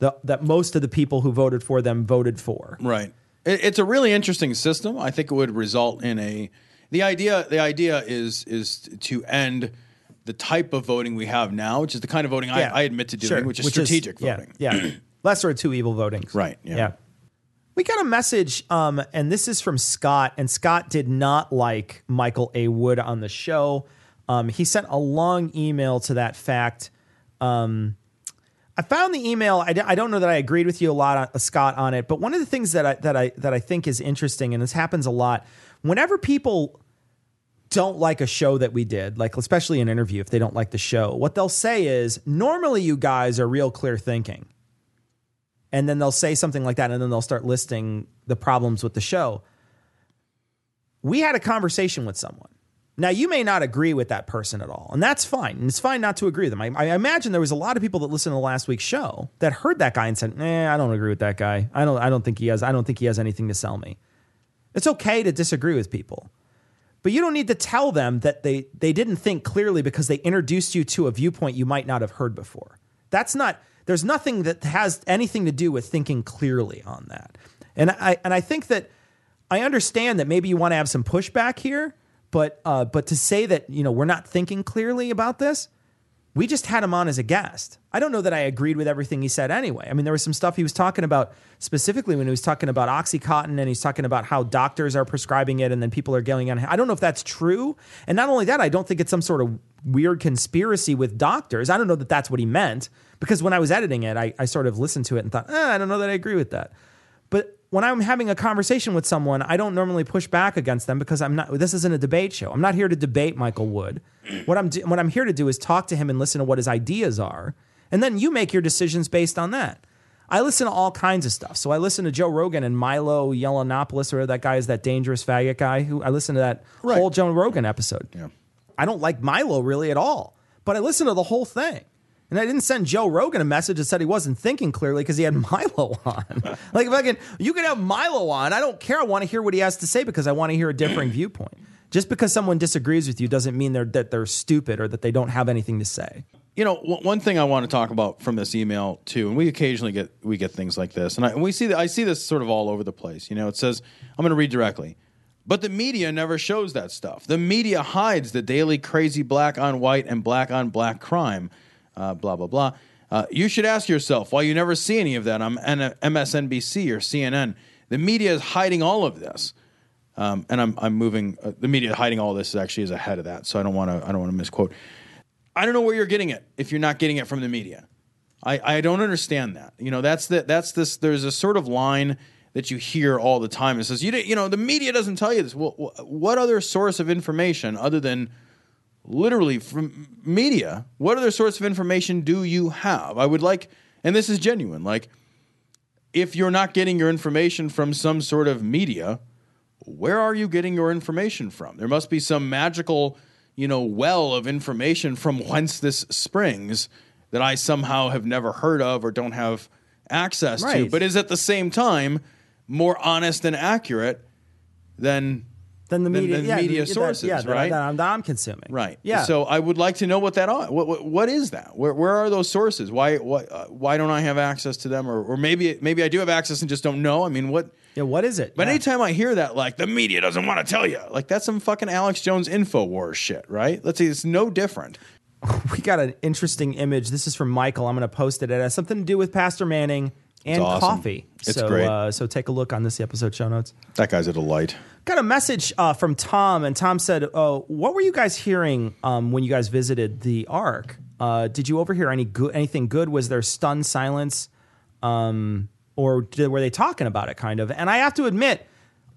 the, that most of the people who voted for them voted for. Right. It, it's a really interesting system. I think it would result in a... The idea, the idea is is to end... the type of voting we have now, which is the kind of voting yeah. I, I admit to doing, sure. which is which strategic is, voting. Yeah, yeah. Lesser of two evil voting. Right, yeah. yeah. We got a message, um, and this is from Scott, and Scott did not like Michael A. Wood on the show. Um, he sent a long email to that fact. Um, I found the email, I, d- I don't know that I agreed with you a lot, on, uh, Scott, on it, but one of the things that I, that I that I think is interesting, and this happens a lot, whenever people... don't like a show that we did, like especially an interview, if they don't like the show, what they'll say is, normally you guys are real clear thinking. And then they'll say something like that, and then they'll start listing the problems with the show. We had a conversation with someone. Now, you may not agree with that person at all, and that's fine. And it's fine not to agree with them. I, I imagine there was a lot of people that listened to last week's show that heard that guy and said, eh, I don't agree with that guy. I don't, I don't think he has, I don't think he has anything to sell me. It's okay to disagree with people. But you don't need to tell them that they, they didn't think clearly because they introduced you to a viewpoint you might not have heard before. That's not, there's nothing that has anything to do with thinking clearly on that. And I and I think that I understand that maybe you want to have some pushback here, but uh, but to say that, you know, we're not thinking clearly about this, we just had him on as a guest. I don't know that I agreed with everything he said anyway. I mean, there was some stuff he was talking about specifically when he was talking about OxyContin, and he's talking about how doctors are prescribing it and then people are going on. I don't know if that's true. And not only that, I don't think it's some sort of weird conspiracy with doctors. I don't know that that's what he meant, because when I was editing it, I, I sort of listened to it and thought, eh, I don't know that I agree with that. But when I'm having a conversation with someone, I don't normally push back against them because I'm not. This isn't a debate show. I'm not here to debate Michael Wood. What I'm do, what I'm here to do is talk to him and listen to what his ideas are, and then you make your decisions based on that. I listen to all kinds of stuff. So I listen to Joe Rogan and Milo Yiannopoulos, or that guy is that dangerous faggot guy who I listen to that right. whole Joe Rogan episode. Yeah. I don't like Milo really at all, but I listen to the whole thing. And I didn't send Joe Rogan a message that said he wasn't thinking clearly because he had Milo on. Like, if I can, you can have Milo on. I don't care. I want to hear what he has to say because I want to hear a differing viewpoint. Just because someone disagrees with you doesn't mean they're, that they're stupid or that they don't have anything to say. You know, one thing I want to talk about from this email too, and we occasionally get we get things like this, and I we see the, I see this sort of all over the place. You know, it says, I'm going to read directly, but the media never shows that stuff. The media hides the daily crazy black on white and black on black crime. Uh, blah, blah, blah. Uh, you should ask yourself why you never see any of that on M S N B C or C N N. The media is hiding all of this. Um, and I'm I'm moving. Uh, the media hiding all this actually is ahead of that. So I don't want to I don't want to misquote. I don't know where you're getting it if you're not getting it from the media. I, I don't understand that. You know, that's the, that's this. There's a sort of line that you hear all the time. It says, you you know, the media doesn't tell you this. Well, what other source of information other than literally from media? What other source of information do you have? I would like, and this is genuine, like if you're not getting your information from some sort of media, where are you getting your information from? There must be some magical, you know, well of information from whence this springs that I somehow have never heard of or don't have access right. to, but is at the same time more honest and accurate than than the media, than, than yeah, media the, sources, that, yeah, right? That, that, I'm, that I'm consuming, right? Yeah. So I would like to know what that what what, what is that? Where where are those sources? Why what uh, why don't I have access to them? Or or maybe maybe I do have access and just don't know. I mean, what? Yeah, what is it? But yeah. anytime I hear that, like, the media doesn't want to tell you, like, that's some fucking Alex Jones Infowars shit, right? Let's see, it's no different. We got an interesting image. This is from Michael. I'm going to post it. It has something to do with Pastor Manning and awesome. Coffee. It's so great. Uh, so take a look on this episode show notes. That guy's a delight. Got a message uh, from Tom, and Tom said, oh, what were you guys hearing um, when you guys visited the Ark? Uh, did you overhear any go- anything good? Was there stunned silence? Um... Or were they talking about it, kind of? And I have to admit,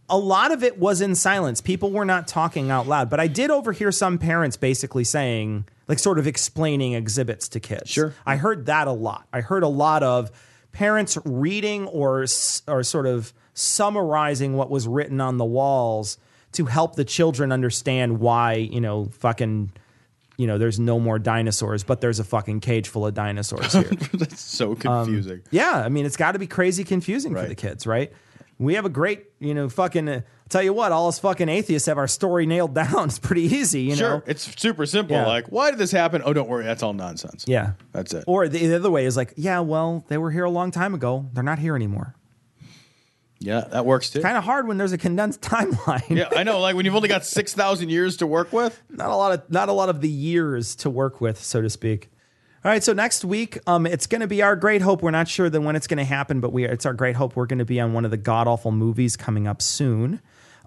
a lot of it was in silence. People were not talking out loud. But I did overhear some parents basically saying, like, sort of explaining exhibits to kids. Sure. I heard that a lot. I heard a lot of parents reading or, or sort of summarizing what was written on the walls to help the children understand why, you know, fucking... you know, there's no more dinosaurs, but there's a fucking cage full of dinosaurs here. That's so confusing. Um, yeah, I mean, it's got to be crazy confusing right. for the kids, right? We have a great, you know, fucking, uh, tell you what, all us fucking atheists have our story nailed down. It's pretty easy, you sure. know? Sure, it's super simple. Yeah. Like, why did this happen? Oh, don't worry, that's all nonsense. Yeah. That's it. Or the, the other way is like, yeah, well, they were here a long time ago. They're not here anymore. Yeah, that works too. Kind of hard when there's a condensed timeline. Yeah, I know. Like when you've only got six thousand years to work with, not a lot of not a lot of the years to work with, so to speak. All right, so next week, um, it's going to be our great hope. We're not sure then when it's going to happen, but we it's our great hope. We're going to be on one of the God Awful movies coming up soon.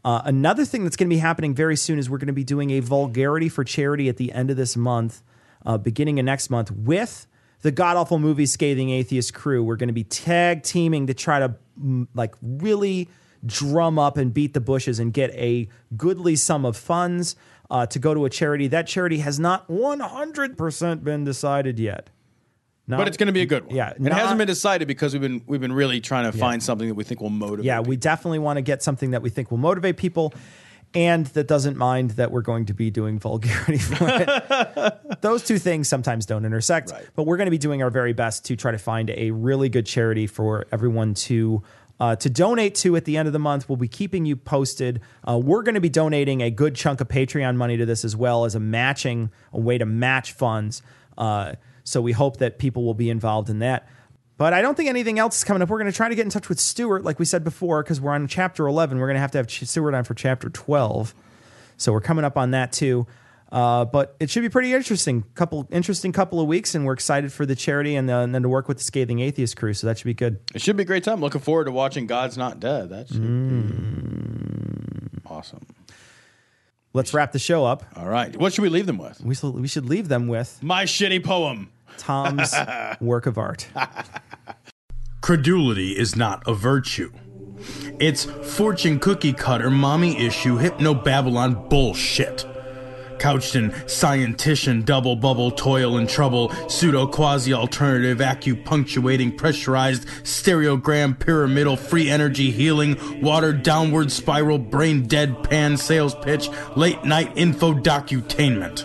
Uh, another thing that's going to be happening very soon is we're going to be doing a Vulgarity for Charity at the end of this month, uh, beginning of next month, with the God Awful movie Scathing Atheist crew. We're going to be tag teaming to try to. Like really drum up and beat the bushes and get a goodly sum of funds uh, to go to a charity. That charity has not one hundred percent been decided yet. Not, but it's going to be a good one. Yeah, not, it hasn't been decided because we've been we've been really trying to yeah. find something that we think will motivate. Yeah, people. We definitely want to get something that we think will motivate people and that doesn't mind that we're going to be doing Vulgarity for it. Those two things sometimes don't intersect, right. but we're going to be doing our very best to try to find a really good charity for everyone to uh, to donate to at the end of the month. We'll be keeping you posted. Uh, we're going to be donating a good chunk of Patreon money to this as well as a matching, a way to match funds. Uh, so we hope that people will be involved in that. But I don't think anything else is coming up. We're going to try to get in touch with Stuart, like we said before, because we're on Chapter eleven. We're going to have to have Stuart on for Chapter twelve. So we're coming up on that, too. Uh, but it should be pretty interesting. Couple interesting couple of weeks, and we're excited for the charity and, uh, and then to work with the Scathing Atheist crew. So that should be good. It should be a great time. Looking forward to watching God's Not Dead. That should mm. be awesome. Let's wrap the show up. All right. What should we leave them with? We should, we should leave them with... my shitty poem. Tom's work of art. Credulity is not a virtue. It's fortune cookie cutter, mommy issue, hypno Babylon bullshit. Couched in scientician, double bubble, toil and trouble, pseudo quasi alternative, acupunctuating, pressurized, stereogram, pyramidal, free energy, healing, water, downward spiral, brain deadpan, sales pitch, late night info docutainment.